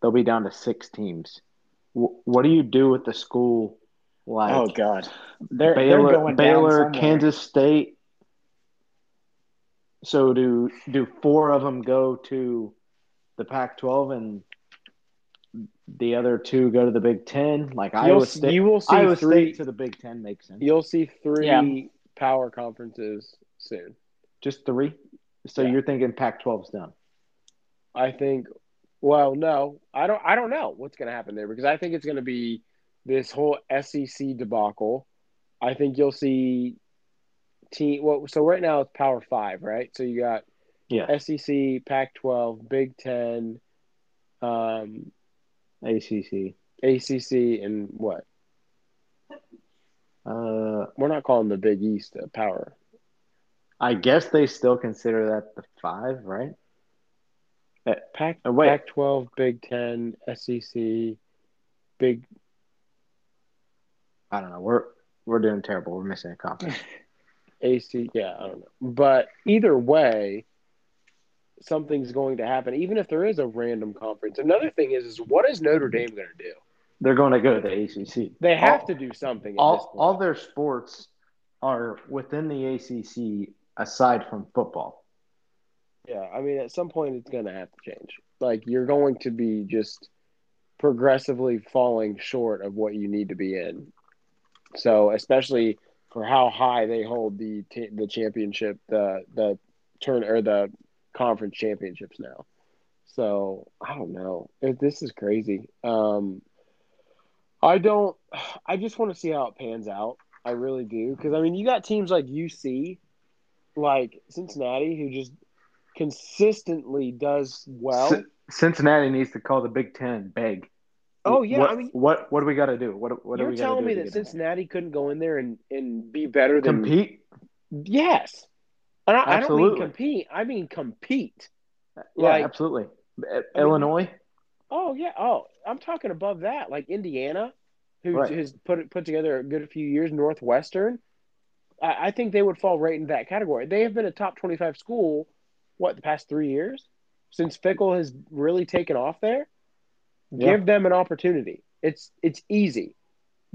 they'll be down to six teams. W- what do you do with the school like? Oh, God. They're, Baylor, they're going Baylor, down Kansas State. So do do four of them go to the Pac twelve and the other two go to the Big Ten? Like Iowa you'll, State, you will see Iowa three, State to the Big Ten makes sense. You'll see three yeah. power conferences soon. Just three? So yeah. you're thinking Pac twelve's done? I think. Well, no, I don't. I don't know what's going to happen there because I think it's going to be this whole S E C debacle. I think you'll see. Team, well, so right now it's Power Five, right? So you got yeah. S E C, Pac twelve, Big Ten, um, A C C, A C C, and what? Uh, we're not calling the Big East a power. I guess they still consider that the five, right? At Pac, oh, Pac twelve, Big Ten, S E C, Big. I don't know. We're we're doing terrible. We're missing a conference. A C, yeah, I don't know. But either way, something's going to happen, even if there is a random conference. Another thing is, is what is Notre Dame going to do? They're going to go to the A C C. They have all, to do something. All, all their sports are within the A C C aside from football. Yeah, I mean, at some point it's going to have to change. Like, you're going to be just progressively falling short of what you need to be in. So, especially – for how high they hold the t- the championship, the the turn or the conference championships now. So I don't know. It, this is crazy. Um, I don't. I just want to see how it pans out. I really do, because I mean, you got teams like U C, like Cincinnati, who just consistently does well. C- Cincinnati needs to call the Big Ten big. Oh yeah, what, I mean, what what do we got to do? What what are we telling do me that Cincinnati out? Couldn't go in there and, and be better than compete? Yes, and I, I don't mean compete. I mean compete. Yeah, like, absolutely. I Illinois. Mean, oh yeah. Oh, I'm talking above that, like Indiana, who right. has put put together a good few years. Northwestern. I, I think they would fall right into that category. They have been a top twenty-five school. What, the past three years since Fickell has really taken off there. Give yeah. them an opportunity. It's it's easy.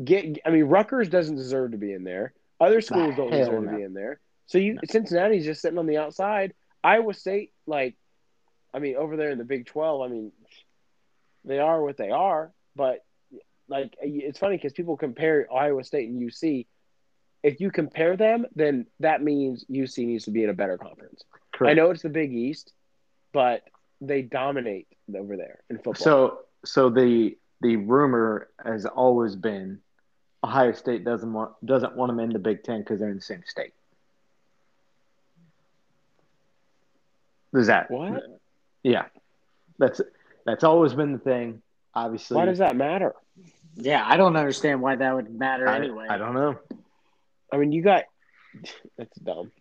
Get I mean, Rutgers doesn't deserve to be in there. Other schools the don't deserve no. to be in there. So you no. Cincinnati's just sitting on the outside. Iowa State, like, I mean, over there in the Big twelve, I mean, they are what they are. But, like, it's funny because people compare Iowa State and U C. If you compare them, then that means U C needs to be in a better conference. Correct. I know it's the Big East, but they dominate over there in football. So – So the the rumor has always been Ohio State doesn't want doesn't want them in the Big Ten because they're in the same state. Is that what? Yeah, that's that's always been the thing. Obviously, why does that matter? Yeah, I don't understand why that would matter I, anyway. I don't know. I mean, you got that's dumb.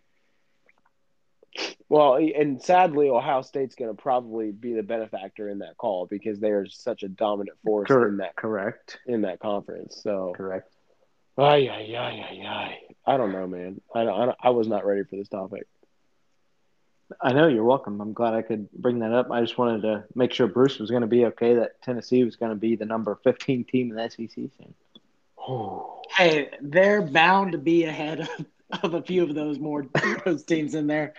Well, and sadly, Ohio State's going to probably be the benefactor in that call because they are such a dominant force Cor- in that correct in that conference. So correct. Ay, ay, ay, ay, ay. I don't know, man. I don't, I, don't, I was not ready for this topic. I know, you're welcome. I'm glad I could bring that up. I just wanted to make sure Bruce was going to be okay. That Tennessee was going to be the number fifteen team in the S E C thing. Oh. Hey, they're bound to be ahead of, of a few of those more those teams in there.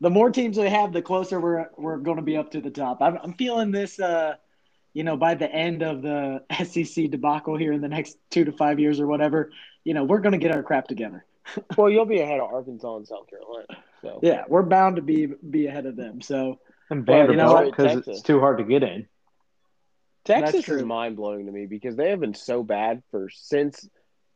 The more teams we have, the closer we're we're going to be up to the top. I'm, I'm feeling this, uh, you know, by the end of the S E C debacle here in the next two to five years or whatever, you know, we're going to get our crap together. Well, you'll be ahead of Arkansas and South Carolina. So. Yeah, we're bound to be be ahead of them. So and Vanderbilt, because you know, it's too hard to get in. Texas is mind blowing to me because they have been so bad for since.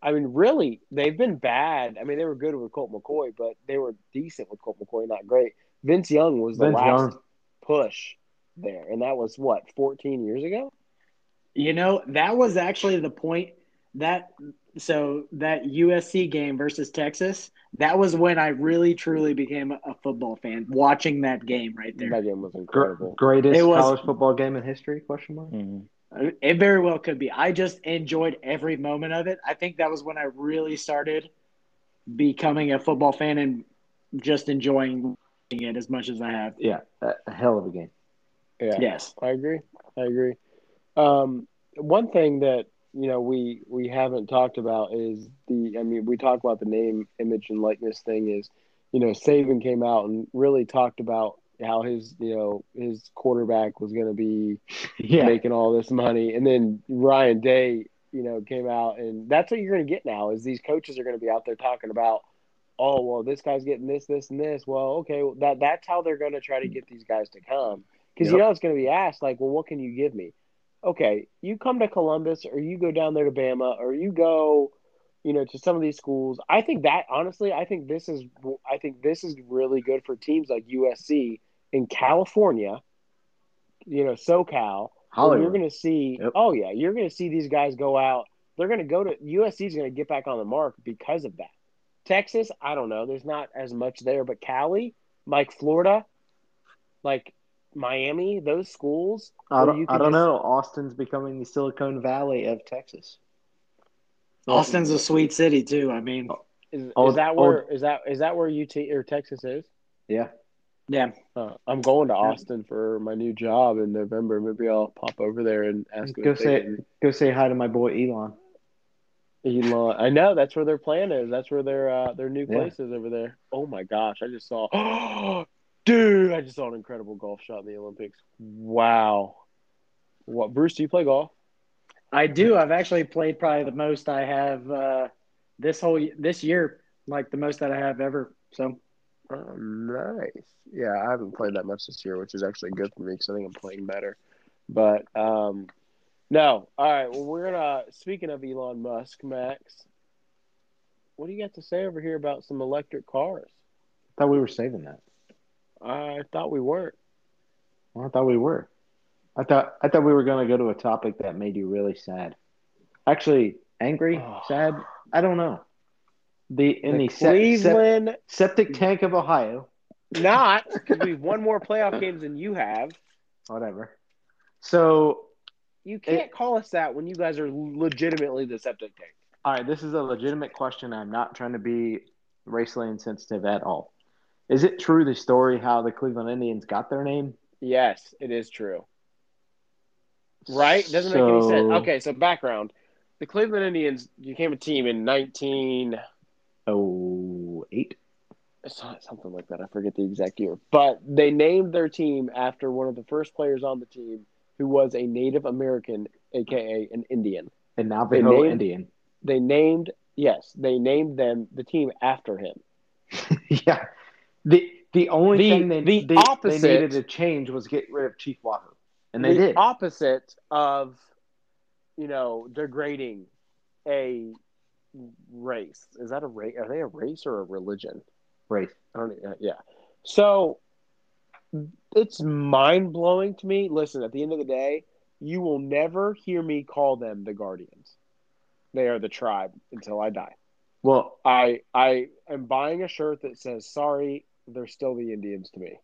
I mean, really, they've been bad. I mean, they were good with Colt McCoy, but they were decent with Colt McCoy, not great. Vince Young was the Vince last Young. push there, and that was, what, fourteen years ago? You know, that was actually the point that – so that U S C game versus Texas, that was when I really, truly became a football fan, watching that game right there. That game was incredible. Gr- greatest was, college football game in history, question mark? Mm-hmm. It very well could be. I just enjoyed every moment of it. I think that was when I really started becoming a football fan and just enjoying it as much as I have. Yeah, a hell of a game. Yeah. Yes. I agree. I agree. Um, one thing that, you know, we, we haven't talked about is the – I mean, we talk about the name, image, and likeness thing is, you know, Saban came out and really talked about how his, you know, his quarterback was going to be yeah. making all this money. And then Ryan Day, you know, came out, and that's what you're going to get now is these coaches are going to be out there talking about, oh, well, this guy's getting this, this, and this. Well, okay, well, that that's how they're going to try to get these guys to come. Because, yep. you know, it's going to be asked, like, well, what can you give me? Okay, you come to Columbus or you go down there to Bama or you go, you know, to some of these schools. I think that, honestly, I think this is I think this is really good for teams like U S C in California, you know, SoCal. You're going to see, yep. oh, yeah, you're going to see these guys go out. They're going to go to – U S C's going to get back on the mark because of that. Texas, I don't know. There's not as much there. But Cali, like Florida, like Miami, those schools. I don't, I don't just... know. Austin's becoming the Silicon Valley of Texas. Austin's a sweet city too. I mean, is, is old, that where old. is that is that where U T or Texas is? Yeah, yeah. Uh, I'm going to Austin for my new job in November. Maybe I'll pop over there and ask. Go say can... go say hi to my boy Elon. Elon, I know that's where their plan is. That's where their uh, their new yeah. place is over there. Oh my gosh! I just saw, dude! I just saw an incredible golf shot in the Olympics. Wow! What, Bruce? Do you play golf? I do. I've actually played probably the most I have uh, this whole this year, like the most that I have ever. So, oh, nice. Yeah, I haven't played that much this year, which is actually good for me because I think I'm playing better. But um, no, all right. Well, we're gonna. Speaking of Elon Musk, Max, what do you got to say over here about some electric cars? I thought we were saving that. I thought we weren't. Well, I thought we were. I thought I thought we were going to go to a topic that made you really sad. Actually, angry, oh. sad, I don't know. The in the, the Cleveland se- septic tank of Ohio. Not because we've won more playoff games than you have. Whatever. So you can't it, call us that when you guys are legitimately the septic tank. All right, this is a legitimate question. I'm not trying to be racially insensitive at all. Is it true the story how the Cleveland Indians got their name? Yes, it is true. Right? Doesn't so, make any sense. Okay, so background. The Cleveland Indians became a team in nineteen oh eight. It's not something like that. I forget the exact year. But they named their team after one of the first players on the team who was a Native American, a k a an Indian. And now they know Indian. They named, yes, they named them, the team after him. yeah. The the only the, thing they, the they, opposite, they needed to change was get rid of Chief Wahoo. And they the did. Opposite of, you know, degrading a race. Is that a race? Are they a race or a religion? Race. I don't. Uh, yeah. So it's mind blowing to me. Listen, at the end of the day, you will never hear me call them the Guardians. They are the tribe until I die. Well, I I am buying a shirt that says, "Sorry, they're still the Indians to me."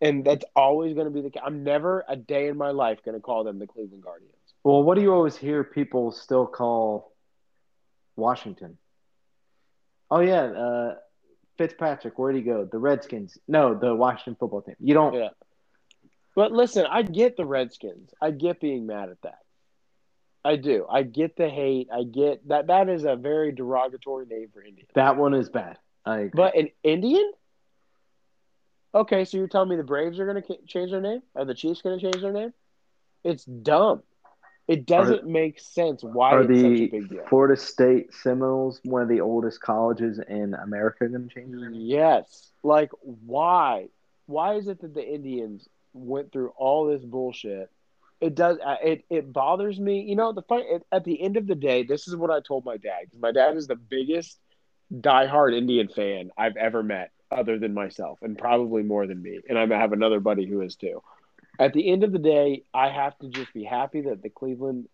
And that's always going to be the case. I'm never a day in my life going to call them the Cleveland Guardians. Well, what do you always hear people still call Washington? Oh, yeah, uh, Fitzpatrick, where'd he go? The Redskins. No, the Washington football team. You don't yeah. – But listen, I get the Redskins. I get being mad at that. I do. I get the hate. I get that. – that is a very derogatory name for Indians. That one is bad. I agree. But an Indian? Okay, so you're telling me the Braves are going to change their name? Are the Chiefs going to change their name? It's dumb. It doesn't are, make sense why it's such a big deal. Are the Florida State Seminoles, one of the oldest colleges in America, going to change their name? Yes. Like, why? Why is it that the Indians went through all this bullshit? It does. It it bothers me. You know, the fight, at the end of the day, this is what I told my dad. Because my dad is the biggest diehard Indian fan I've ever met. Other than myself, and probably more than me. And I have another buddy who is too. At the end of the day, I have to just be happy that the Cleveland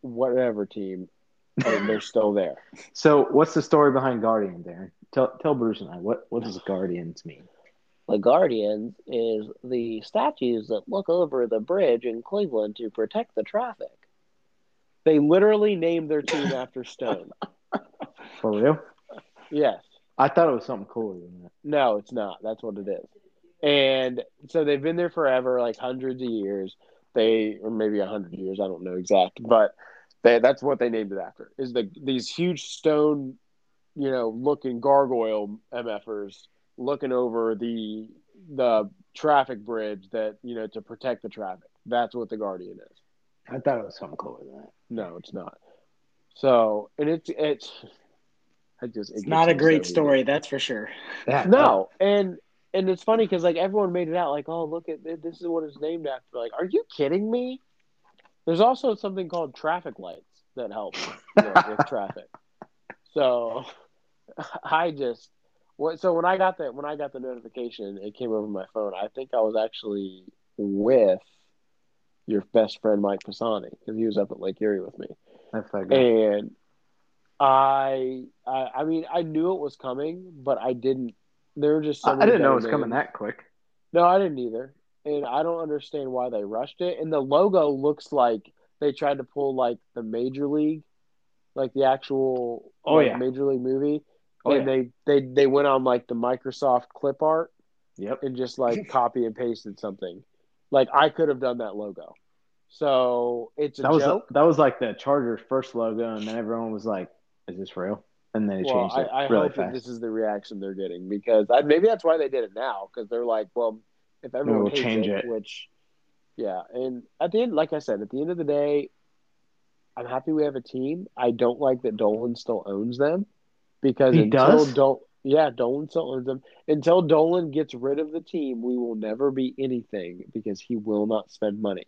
whatever team, they're still there. So what's the story behind Guardians, Aaron? Tell, tell Bruce and I, what, what does Guardians mean? The Guardians is the statues that look over the bridge in Cleveland to protect the traffic. They literally named their team after stone. For real? Yes. I thought it was something cooler than that. No, it's not. That's what it is. And so they've been there forever, like hundreds of years. They or maybe a hundred years. I don't know exact, but they, that's what they named it after. Is the these huge stone, you know, looking gargoyle MFers looking over the the traffic bridge that you know to protect the traffic. That's what the Guardian is. I thought it was something cooler than that. No, it's not. So and it's it's. I just it's it not a great so story, weird. That's for sure. Yeah. No, and. And it's funny because, like, everyone made it out like, oh, look, at this is what it's named after. Like, are you kidding me? There's also something called traffic lights that help you know, with traffic. So I just – so when I got the, when I got the notification, it came over my phone. I think I was actually with your best friend, Mike Pisani, because he was up at Lake Erie with me. That's like And I, I – I mean, I knew it was coming, but I didn't. There were just so many I didn't know it was names. Coming that quick. No, I didn't either. And I don't understand why they rushed it. And the logo looks like they tried to pull, like, the Major League, like the actual oh, like, yeah. Major League movie. Oh, and yeah. they, they, they went on, like, the Microsoft clip art yep. and just, like, copy and pasted something. Like, I could have done that logo. So it's a that was joke. A, that was, like, the Chargers' first logo, and then everyone was like, is this real? And then it well, changed it I, I really hope fast. That this is the reaction they're getting because I, maybe that's why they did it now because they're like, well, if everyone we'll hates change it, it, which, yeah. And at the end, like I said, at the end of the day, I'm happy we have a team. I don't like that Dolan still owns them because he until does? Dol- yeah, Dolan still owns them. Until Dolan gets rid of the team, we will never be anything because he will not spend money.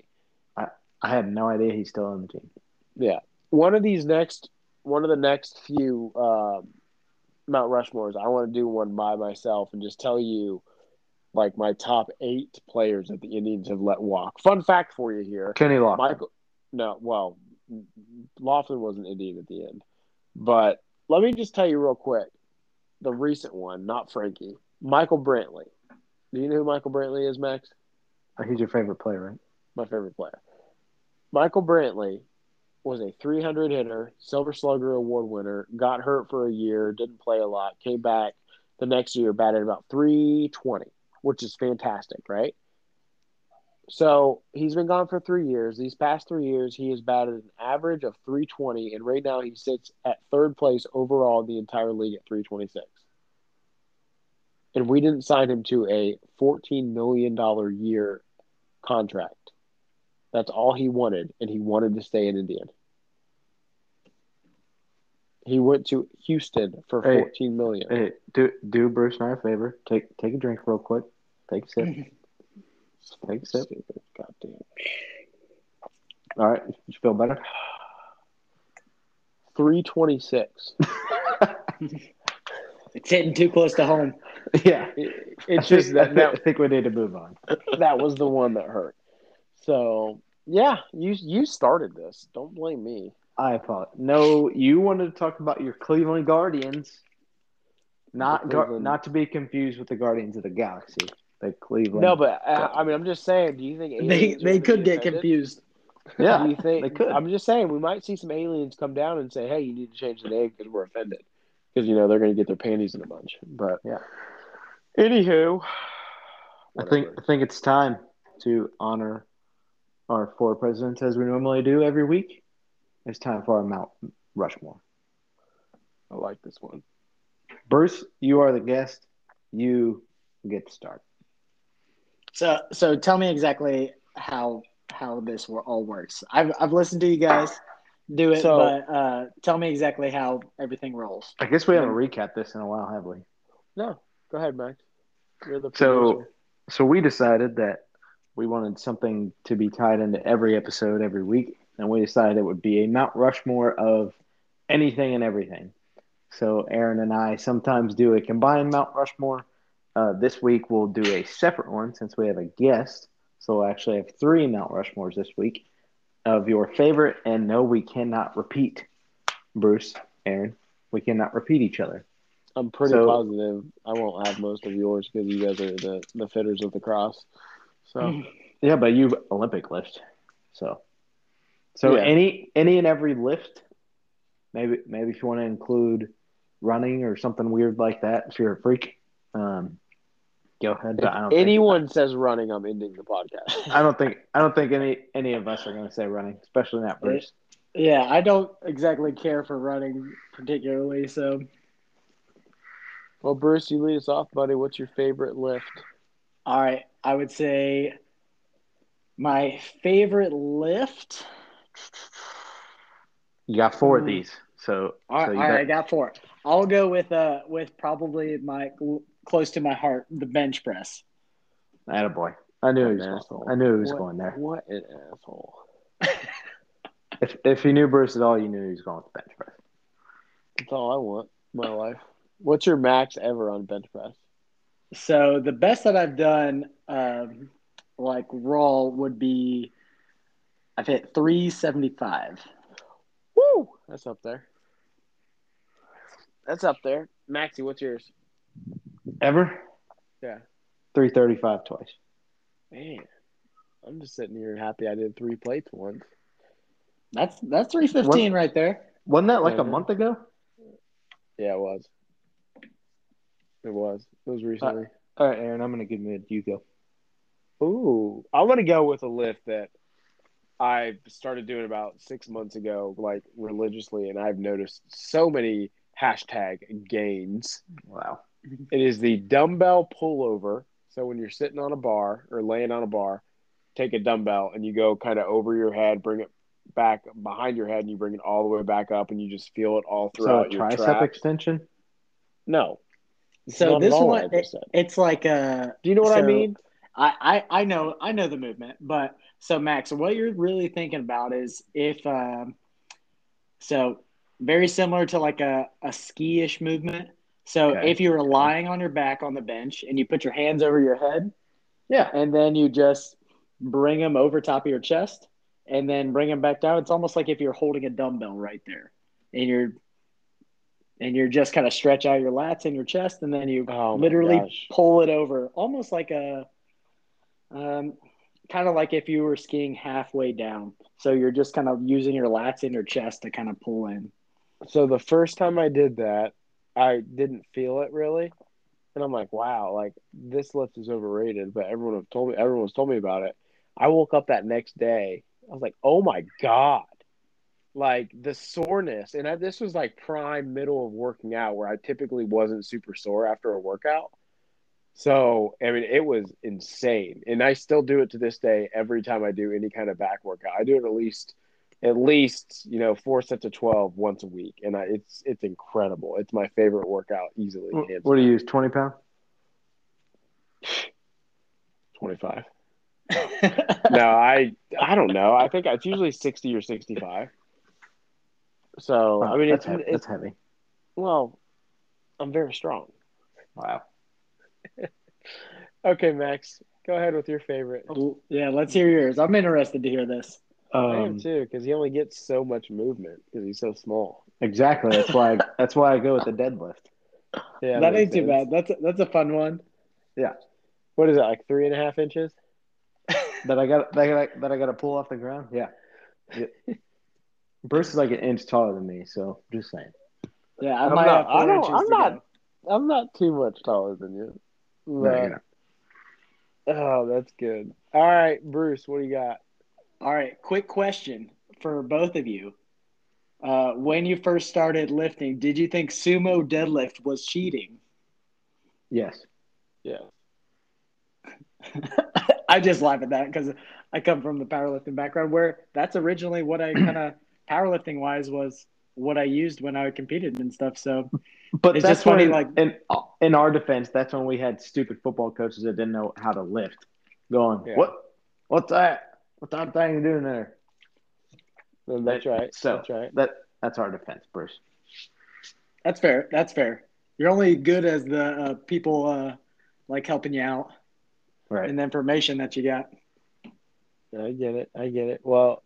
I, I had no idea he still owned the team. Yeah, one of these next. One of the next few uh, Mount Rushmores, I want to do one by myself and just tell you, like, my top eight players that the Indians have let walk. Fun fact for you here. Kenny Lofton. Michael, no, well, Lofton was an Indian at the end. But let me just tell you real quick, the recent one, not Frankie, Michael Brantley. Do you know who Michael Brantley is, Max? He's your favorite player, right? My favorite player. Michael Brantley was a three hundred hitter, Silver Slugger Award winner, got hurt for a year, didn't play a lot, came back the next year, batted about three twenty, which is fantastic, right? So he's been gone for three years. These past three years, he has batted an average of three twenty, and right now he sits at third place overall in the entire league at three twenty-six. And we didn't sign him to a fourteen million dollars a year contract. That's all he wanted, and he wanted to stay in Indian. He went to Houston for hey, fourteen million dollars. Hey, do do Bruce and I a favor. Take take a drink real quick. Take a sip. Take a sip. God damn. All right. You feel better? three twenty-six. It's hitting too close to home. Yeah. It, it's I just think, that, that I think we need to move on. That was the one that hurt. So, yeah, you you started this. Don't blame me. I apologize. No, you wanted to talk about your Cleveland Guardians, not Cleveland. Gar- not to be confused with the Guardians of the Galaxy, the Cleveland. No, but uh, I mean, I'm just saying. Do you think they they could get offended? Confused? Yeah, do you think, they could. I'm just saying we might see some aliens come down and say, "Hey, you need to change the name because we're offended," because you know they're going to get their panties in a bunch. But yeah. Anywho, whatever. I think I think it's time to honor our four presidents, as we normally do every week. It's time for our Mount Rushmore. I like this one. Bruce, you are the guest. You get to start. So, so tell me exactly how how this all works. I've I've listened to you guys do it, so, but uh, tell me exactly how everything rolls. I guess we haven't recapped this in a while, have we? No. Go ahead, Max. You're the so, so we decided that we wanted something to be tied into every episode every week, and we decided it would be a Mount Rushmore of anything and everything. So Aaron and I sometimes do a combined Mount Rushmore. Uh, this week we'll do a separate one since we have a guest. So we'll actually have three Mount Rushmores this week of your favorite. And no, we cannot repeat, Bruce, Aaron. We cannot repeat each other. I'm pretty so, positive I won't have most of yours because you guys are the, the fitters of the cross. So yeah, but you've Olympic lift. So so yeah. any any and every lift. Maybe maybe if you want to include running or something weird like that, if you're a freak, um, go ahead. If I don't anyone think says running, I'm ending the podcast. I don't think I don't think any any of us are going to say running, especially not Bruce. Yeah, I don't exactly care for running particularly. So, well, Bruce, you lead us off, buddy. What's your favorite lift? All right, I would say my favorite lift. You got four of these, so all so right, got... right, I got four. I'll go with uh with probably my close to my heart, the bench press. Attaboy. I knew he was. Asshole. I knew he was what, going there. What an asshole! If if you knew Bruce at all, you knew he was going with the bench press. That's all I want in my life. What's your max ever on bench press? So the best that I've done, um, like raw, would be I've hit three seventy-five. Woo! That's up there. That's up there. Maxie, what's yours? Ever? Yeah. three thirty-five twice. Man, I'm just sitting here happy I did three plates once. That's that's three fifteen right there. Wasn't that like yeah, a month ago? Yeah, it was. It was. It was recently. Uh, all right, Aaron, I'm in a good mood. You go. Ooh. I'm going to go with a lift that I started doing about six months ago, like religiously, and I've noticed so many hashtag gains. Wow. It is the dumbbell pullover. So when you're sitting on a bar or laying on a bar, take a dumbbell and you go kind of over your head, bring it back behind your head, and you bring it all the way back up, and you just feel it all throughout your tricep. So a tricep extension? No. So this one, it, it's like a – do you know what so, I mean? I, I, I know I know the movement, but – so, Max, what you're really thinking about is if um, – so very similar to like a, a ski-ish movement. So okay. If you were lying on your back on the bench and you put your hands over your head, yeah, and then you just bring them over top of your chest and then bring them back down. It's almost like if you're holding a dumbbell right there and you're and you're just kind of stretch out your lats and your chest, and then you oh literally pull it over, almost like a um, – kind of like if you were skiing halfway down. So you're just kind of using your lats and your chest to kind of pull in. So the first time I did that, I didn't feel it really. And I'm like, wow, like this lift is overrated, but everyone have told me, everyone's told me about it. I woke up that next day. I was like, oh my God, like the soreness. And I, this was like prime middle of working out where I typically wasn't super sore after a workout. So, I mean, it was insane. And I still do it to this day every time I do any kind of back workout. I do it at least, at least, you know, four sets of twelve once a week. And I, it's it's incredible. It's my favorite workout easily. What do you use, twenty pound? twenty-five. No, I I don't know. I think it's usually sixty or sixty-five. So, oh, I mean, that's it's, heavy. it's that's heavy. Well, I'm very strong. Wow. Okay, Max, go ahead with your favorite. Yeah, let's hear yours. I'm interested to hear this. Um, I am too, because he only gets so much movement because he's so small. Exactly. That's why. I, that's why I go with the deadlift. Yeah, that ain't too bad. That's a, that's a fun one. Yeah. What is it? Like three and a half inches? that I got. That I, that I got to pull off the ground. Yeah. yeah. Bruce is like an inch taller than me, so just saying. Yeah, I I'm might not. Have four I don't, I'm not. Go. I'm not too much taller than you. Right. Oh, that's good. All right, Bruce, what do you got? All right, quick question for both of you. Uh, when you first started lifting, did you think sumo deadlift was cheating? Yes. Yeah. I just laugh at that because I come from the powerlifting background where that's originally what I kind of powerlifting-wise was what I used when I competed and stuff, so... But it's that's just funny, when, like in, in our defense, that's when we had stupid football coaches that didn't know how to lift, going, yeah. what, what's that, what's that thing doing there? Well, that's right. So that's right. That that's our defense, Bruce. That's fair. That's fair. You're only good as the uh, people uh, like helping you out, right? And the information that you got. I get it. I get it. Well,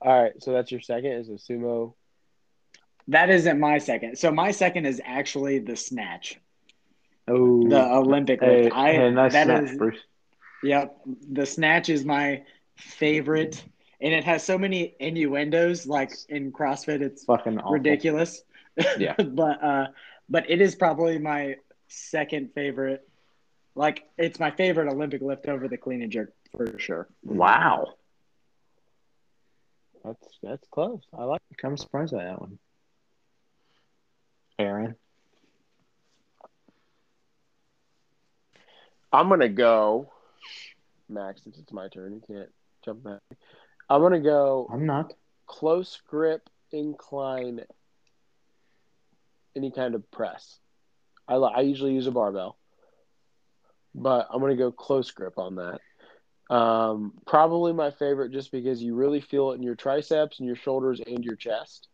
all right. So that's your second is a sumo. That isn't my second. So my second is actually the snatch. Oh, the Olympic hey, lift. I hey, nice that snatch, is, Bruce. Yep, the snatch is my favorite, and it has so many innuendos. Like in CrossFit, it's fucking ridiculous. Awful. Yeah, but uh, but it is probably my second favorite. Like, it's my favorite Olympic lift over the clean and jerk for sure. Wow. That's that's close. I like it. I'm surprised by that one. Aaron? I'm going to go. Max, since it's my turn, you can't jump back. I'm going to go. I'm not. Close grip, incline, any kind of press. I, I usually use a barbell, but I'm going to go close grip on that. Um, probably my favorite just because you really feel it in your triceps and your shoulders and your chest.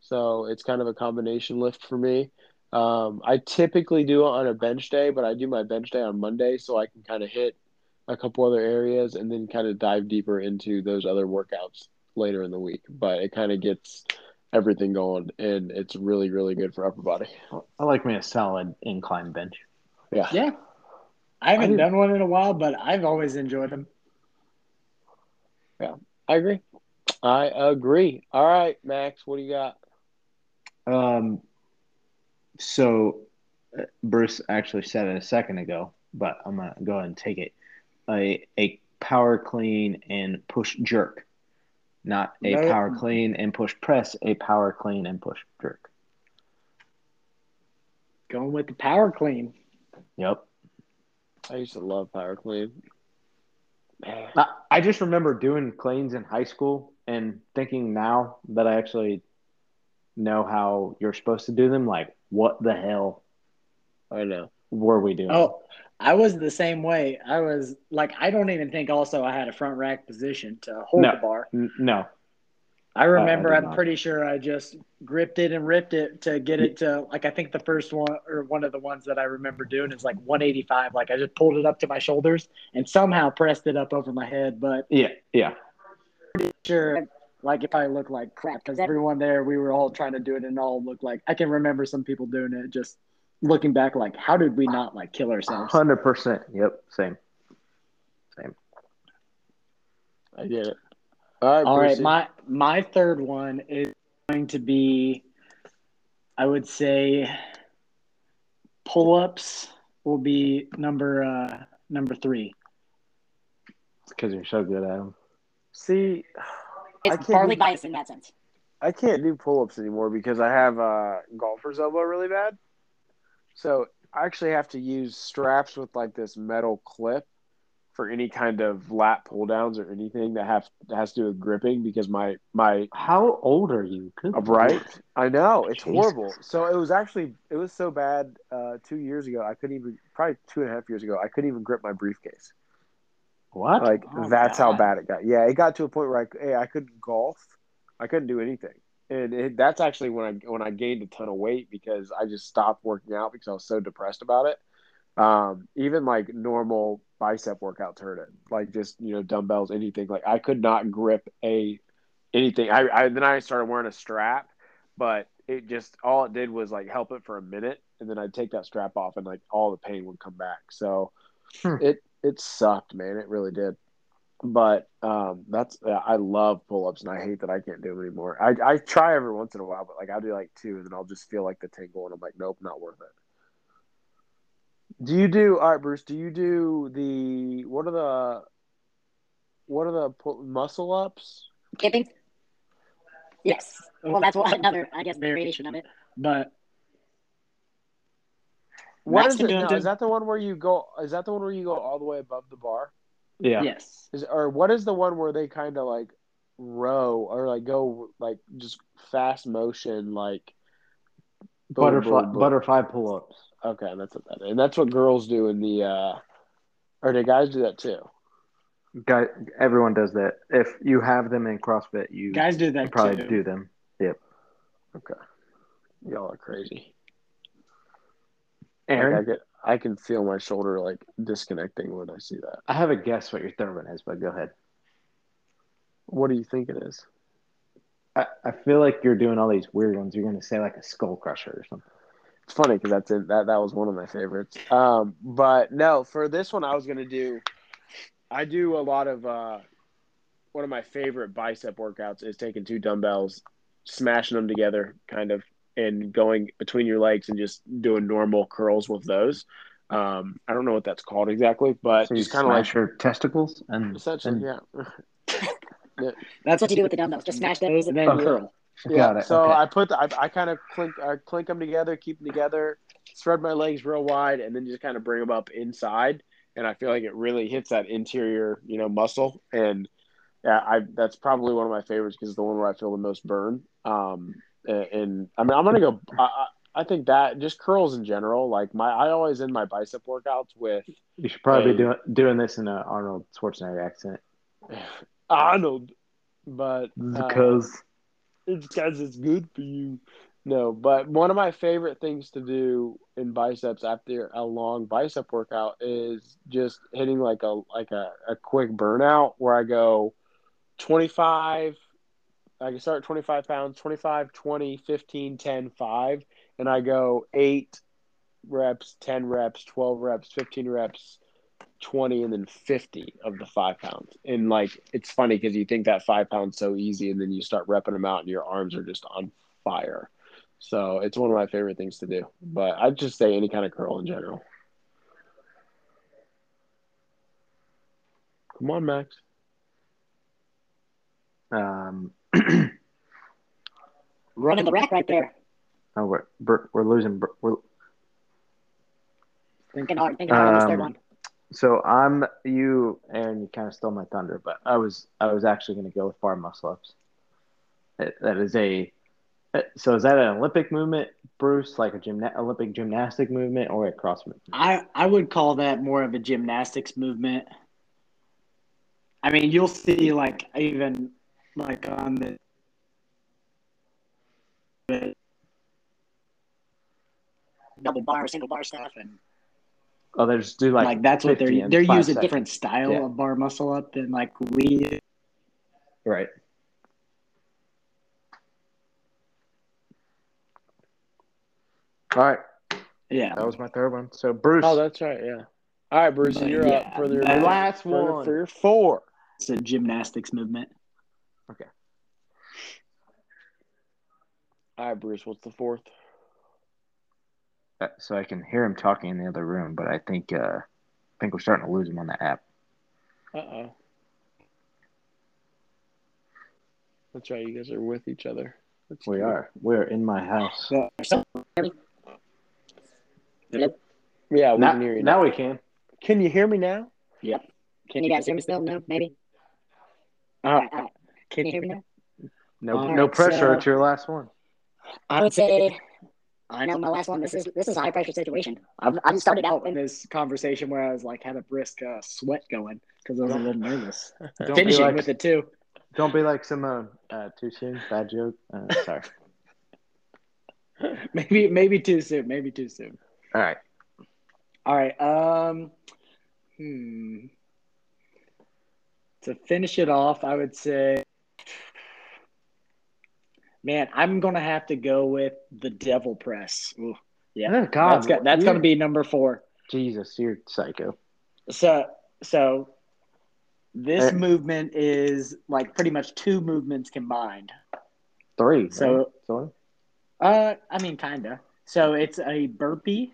So it's kind of a combination lift for me. Um, I typically do it on a bench day, but I do my bench day on Monday so I can kind of hit a couple other areas and then kind of dive deeper into those other workouts later in the week. But it kind of gets everything going, and it's really, really good for upper body. I like me a solid incline bench. Yeah. Yeah. I haven't I done one in a while, but I've always enjoyed them. Yeah, I agree. I agree. All right, Max, what do you got? Um, so Bruce actually said it a second ago, but I'm gonna go ahead and take it. A a power clean and push jerk, not a no. power clean and push press. A power clean and push jerk. Going with the power clean. Yep. I used to love power clean. I, I just remember doing cleans in high school and thinking now that I actually know how you're supposed to do them, like, what the hell I know. were we doing? Oh, I was the same way. I was, like, I don't even think also I had a front rack position to hold no, the bar. N- no. I remember, uh, I I'm not. pretty sure I just gripped it and ripped it to get it to, like, I think the first one or one of the ones that I remember doing is like one eighty-five. Like, I just pulled it up to my shoulders and somehow pressed it up over my head. But yeah, yeah. Pretty sure, like, it probably looked like crap because everyone there, we were all trying to do it and all looked like, I can remember some people doing it just looking back like, how did we not, like, kill ourselves? one hundred percent. Yep. Same. Same. I get it. All right, All right, my my third one is going to be, I would say, pull-ups will be number uh, number three. Because you're so good at them. See, it's barely biased in that sense. I can't do pull-ups anymore because I have a golfer's elbow really bad. So I actually have to use straps with like this metal clip for any kind of lat pull downs or anything that have that has to do with gripping because my my how old are you? Right, I know it's Jesus. horrible. So it was actually it was so bad uh, two years ago. I couldn't even probably two and a half years ago. I couldn't even grip my briefcase. What? Like oh, that's God. how bad it got. Yeah, it got to a point where I hey, I couldn't golf. I couldn't do anything, and it, that's actually when I when I gained a ton of weight because I just stopped working out because I was so depressed about it. Um, even like normal bicep workouts hurt it, like just, you know, dumbbells, anything. Like I could not grip a anything. I, I then I started wearing a strap, but it just all it did was like help it for a minute, and then I'd take that strap off, and like all the pain would come back. So hmm. it it sucked, man. It really did. But um, that's I love pull-ups, and I hate that I can't do them anymore. I I try every once in a while, but like I'll do like two, and then I'll just feel like the tingle, and I'm like, nope, not worth it. Do you do all right, Bruce? Do you do the what are the what are the pull, muscle ups? Kipping. Yes. Well, that's another, I guess, variation of it. But what is it? Now, is that the one where you go? Is that the one where you go all the way above the bar? Yeah. Yes. Is, or what is the one where they kind of like row or like go like just fast motion like boom, butterfly boom, boom. butterfly pull ups. Okay, that's what that is. And that's what girls do in the uh, – or do guys do that too? Guy, everyone does that. If you have them in CrossFit, you guys do that probably too. do them. Yep. Okay. Y'all are crazy. Aaron? Like I, get, I can feel my shoulder, like, disconnecting when I see that. I have a guess what your Thurman is, but go ahead. What do you think it is? I, I feel like you're doing all these weird ones. You're going to say, like, a skull crusher or something. It's funny because that's it. That, that was one of my favorites. Um, but no, for this one, I was going to do – I do a lot of uh, – one of my favorite bicep workouts is taking two dumbbells, smashing them together kind of, and going between your legs and just doing normal curls with those. Um, I don't know what that's called exactly, but so you just kind of like your testicles and essentially, and... yeah. yeah. That's what you do with the dumbbells. Just smash those and then oh, curl. Yeah. Got it. So okay. I put the, I, I kind of clink, I clink them together, keep them together, spread my legs real wide, and then just kind of bring them up inside. And I feel like it really hits that interior, you know, muscle. And yeah, I that's probably one of my favorites because it's the one where I feel the most burn. Um, and, and I mean, I'm gonna go. I, I think that just curls in general. Like my, I always end my bicep workouts with. You should probably a, be doing doing this in an Arnold Schwarzenegger accent. Arnold, but because. Uh, It's because it's good for you. No, but one of my favorite things to do in biceps after a long bicep workout is just hitting like a like a, a quick burnout where I go twenty-five. I can start at twenty-five pounds, twenty-five, twenty, fifteen, ten, five, and I go eight reps, ten reps, twelve reps, fifteen reps, twenty, and then fifty of the five pounds. And like, it's funny because you think that five pounds so easy, and then you start repping them out and your arms are just on fire. So it's one of my favorite things to do, but I'd just say any kind of curl in general. Come on, Max. Um, running the rack right there. Oh, we're, we're, we're losing. We're thinking hard, thinking hard on this third one. So I'm you, Aaron. You kind of stole my thunder, but I was I was actually going to go with bar muscle ups. That, that is a so is that an Olympic movement, Bruce? Like a gymna- Olympic gymnastic movement or a CrossFit? I I would call that more of a gymnastics movement. I mean, you'll see, like even like on the. Double bar, single bar stuff, and. Oh, they just do like, like that's what they're they're using a different style yeah. of bar muscle up than like we. Right. All right. Yeah, that was my third one. So Bruce. Oh, that's right. Yeah. All right, Bruce, but, you're yeah, up for the last one for your four. It's a gymnastics movement. Okay. All right, Bruce. What's the fourth? So I can hear him talking in the other room, but I think uh, I think we're starting to lose him on the app. Uh-oh. That's right. You guys are with each other. That's we true. Are. We are in my house. Yep. Yeah, we now, can hear you now. Now we can. Can you hear me now? Yep. Can, can you guys hear me still? No, maybe. All right. All right. Can, can you hear me now? No, all no right, pressure. So, it's your last one. I would say... I know my last one. This is this is a high pressure situation. I've I started out in this conversation where I was like had a brisk uh, sweat going because I was a little nervous. Finishing like, with it too. Don't be like Simone. Uh, too soon. Bad joke. Uh, sorry. maybe maybe too soon. Maybe too soon. All right. All right. Um. Hmm. To finish it off, I would say. Man, I'm going to have to go with the devil press. Ooh, yeah, oh, God. That's, got, that's going to be number four. Jesus, you're psycho. So so this uh, movement is like pretty much two movements combined. Three. So, right? uh, I mean, kind of. So it's a burpee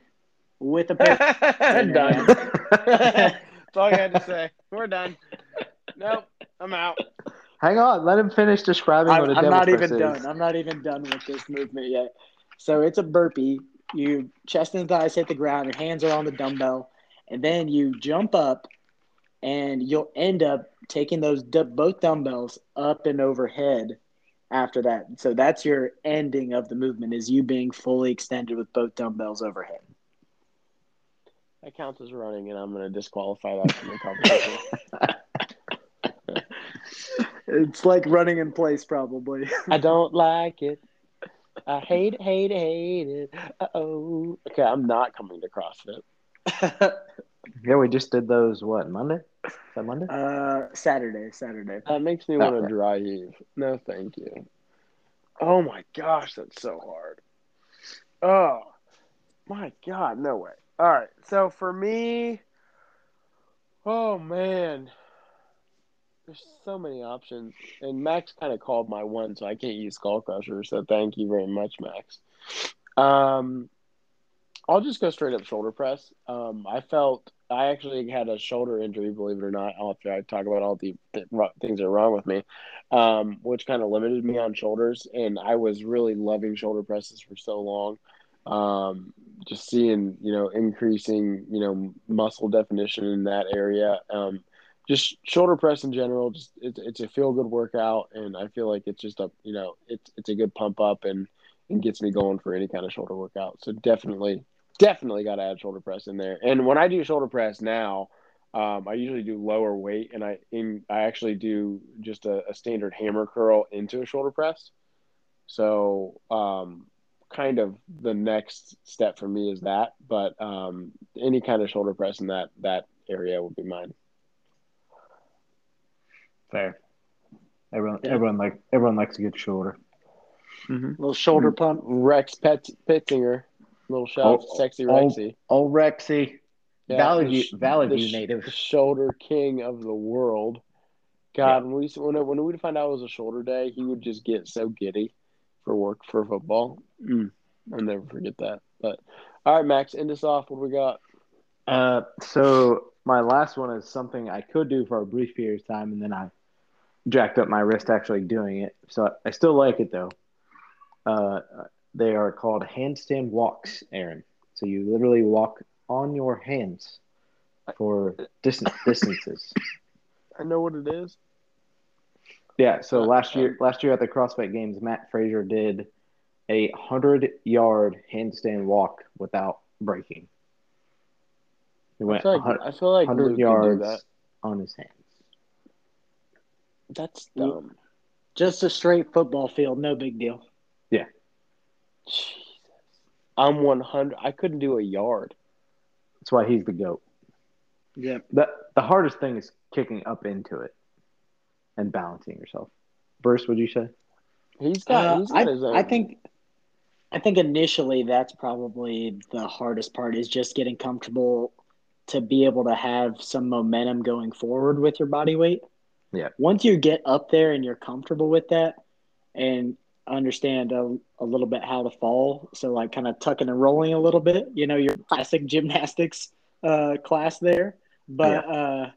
with a burpee. I'm done. That's all I had to say. We're done. Nope, I'm out. Hang on, let him finish describing I'm, what a devil I'm not press even is. Done. I'm not even done with this movement yet. So it's a burpee. You chest and thighs hit the ground. Your hands are on the dumbbell, and then you jump up, and you'll end up taking those both dumbbells up and overhead. After that, so that's your ending of the movement is you being fully extended with both dumbbells overhead. That counts as running, and I'm going to disqualify that from the competition. It's like running in place, probably. I don't like it. I hate it, hate it, hate it. Uh-oh. Okay, I'm not coming to CrossFit. Yeah, we just did those, what, Monday? Is that Monday? Uh, Saturday, Saturday. That makes me oh, want to dry heave. No, thank you. Oh, my gosh, that's so hard. Oh, my God, no way. All right, so for me, oh, man. There's so many options, and Max kind of called my one, so I can't use Skull Crusher, so thank you very much, Max. Um, I'll just go straight up shoulder press. Um, I felt I actually had a shoulder injury, believe it or not. I'll have to talk about all the th- things that are wrong with me, um, which kind of limited me on shoulders. And I was really loving shoulder presses for so long. Um, just seeing, you know, increasing, you know, muscle definition in that area. Um, just shoulder press in general, just it's it's a feel good workout, and I feel like it's just a, you know, it's it's a good pump up and, and gets me going for any kind of shoulder workout. So definitely, definitely got to add shoulder press in there. And when I do shoulder press now, um, I usually do lower weight, and I in I actually do just a, a standard hammer curl into a shoulder press. So, um, kind of the next step for me is that, but um, any kind of shoulder press in that that area would be mine. Fair. Everyone, yeah. everyone like everyone likes a good shoulder. Mm-hmm. Little shoulder pump. Rex Pet- Petzinger, little shout, oh, sexy Rexy. Oh, oh Rexy, yeah, Valley View, Valley View native, shoulder king of the world. God, yeah. when we when when we find out it was a shoulder day, he would just get so giddy for work for football. Mm. I'll never forget that. But all right, Max, end us off. What do we got? Uh, so my last one is something I could do for a brief period of time, and then I jacked up my wrist actually doing it. So I still like it though. Uh, they are called handstand walks, Aaron. So you literally walk on your hands for distant distances. I know what it is. Yeah. So last year, last year at the CrossFit Games, Matt Fraser did a hundred yard handstand walk without breaking. He went I feel like hundred yards on his hands. That's dumb. Just a straight football field, no big deal. Yeah. Jesus. I'm one hundred. I couldn't do a yard. That's why he's the GOAT. Yeah. The, the hardest thing is kicking up into it and balancing yourself. Bruce, would you say? He's got, uh, he's got I, his own. I think, I think initially that's probably the hardest part is just getting comfortable to be able to have some momentum going forward with your body weight. Yeah. Once you get up there and you're comfortable with that and understand a, a little bit how to fall, so like kind of tucking and rolling a little bit, you know, your classic gymnastics uh, class there. But yeah. uh,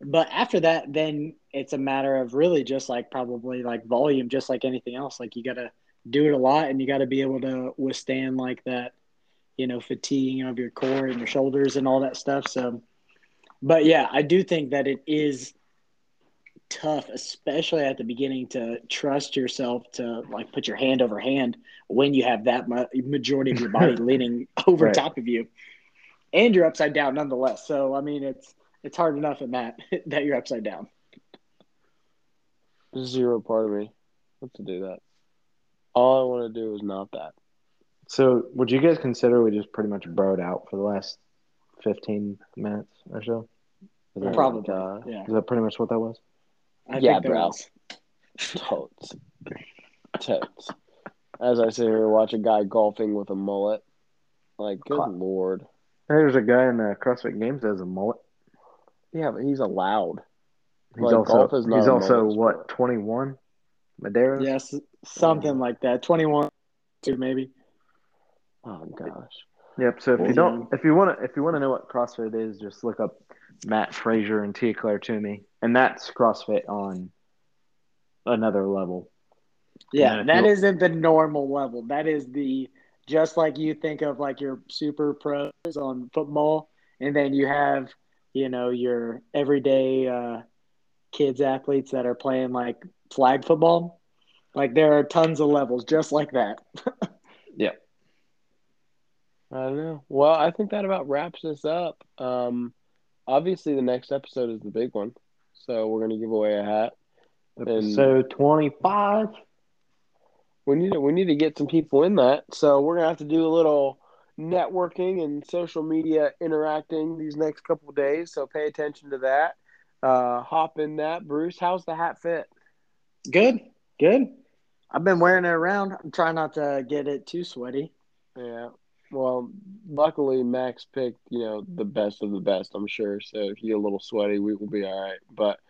but after that, then it's a matter of really just like probably like volume, just like anything else. Like you got to do it a lot and you got to be able to withstand like that, you know, fatiguing of your core and your shoulders and all that stuff. So, but yeah, I do think that it is tough, especially at the beginning, to trust yourself to like put your hand over hand when you have that ma- majority of your body leaning over right. top of you, and you're upside down nonetheless. So I mean, it's it's hard enough in that that you're upside down. Zero part of me wants to do that. All I want to do is not that. So would you guys consider we just pretty much broed out for the last fifteen minutes or so? Is that probably. Like, uh, yeah. Is that pretty much what that was? I yeah, bro. Totes. Totes. As I sit here, watch a guy golfing with a mullet. Like, good Hot. Lord. There's a guy in the CrossFit Games that has a mullet. Yeah, but he's allowed. He's like, also, golf is not he's also what, twenty-one? Madeira? Yes, something yeah. like that. twenty-one, two maybe. Oh, gosh. Yep, so if well, you don't, if you want to if you want to know what CrossFit is, just look up Matt Fraser and Tia-Clair Toomey. And that's CrossFit on another level. Yeah, that you'll... isn't the normal level. That is the – just like you think of like your super pros on football, and then you have, you know, your everyday uh, kids athletes that are playing like flag football. Like there are tons of levels just like that. Yeah. I don't know. Well, I think that about wraps this up. Um, obviously, the next episode is the big one. So we're going to give away a hat. Episode twenty-five. We need to, we need to get some people in that. So we're going to have to do a little networking and social media interacting these next couple of days. So pay attention to that. Uh, hop in that. Bruce, how's the hat fit? Good. Good. I've been wearing it around. I'm trying not to get it too sweaty. Yeah. Well, luckily Max picked, you know, the best of the best, I'm sure. So if you're a little sweaty, we will be all right. But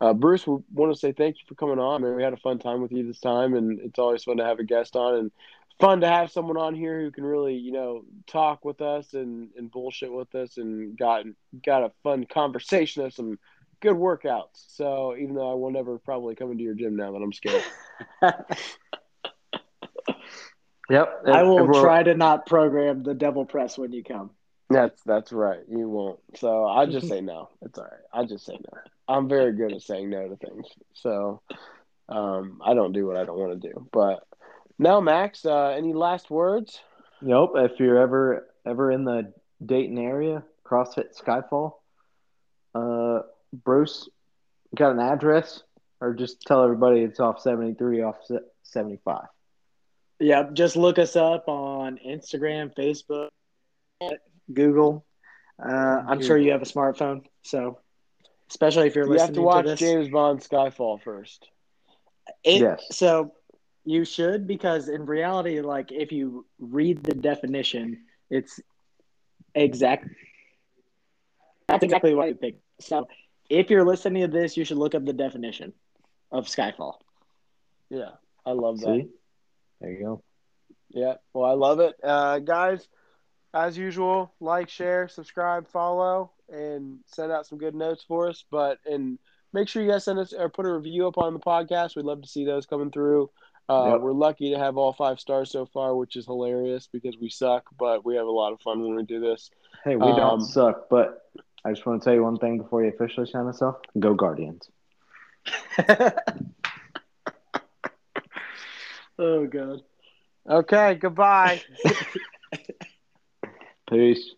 uh, Bruce, we want to say thank you for coming on. Man, we had a fun time with you this time, and it's always fun to have a guest on. And fun to have someone on here who can really, you know, talk with us and, and bullshit with us, and got got a fun conversation of some good workouts. So even though I will never probably come into your gym now that I'm scared. Yep. I will try to not program the devil press when you come. That's that's right. You won't. So I just say no. It's all right. I just say no. I'm very good at saying no to things. So um, I don't do what I don't want to do. But now, Max, uh, any last words? Nope. If you're ever ever in the Dayton area, CrossFit Skyfall, uh, Bruce got an address, or just tell everybody it's off seventy-three, off seventy-five. Yeah, just look us up on Instagram, Facebook, Google. Uh, I'm Google. Sure you have a smartphone, so especially if you're you listening to this. You have to watch to James Bond Skyfall first. It, yes. So you should, because in reality, like if you read the definition, it's exact. That's exactly what you think. So if you're listening to this, you should look up the definition of Skyfall. Yeah, I love that. See? There you go. Yeah, well, I love it. Uh, guys, as usual, like, share, subscribe, follow, and send out some good notes for us. But and make sure you guys send us or put a review up on the podcast. We'd love to see those coming through. Uh, yep. We're lucky to have all five stars so far, which is hilarious because we suck, but we have a lot of fun when we do this. Hey, we um, don't suck, but I just want to tell you one thing before you officially sign us off. Go Guardians. Oh, God. Okay, goodbye. Peace.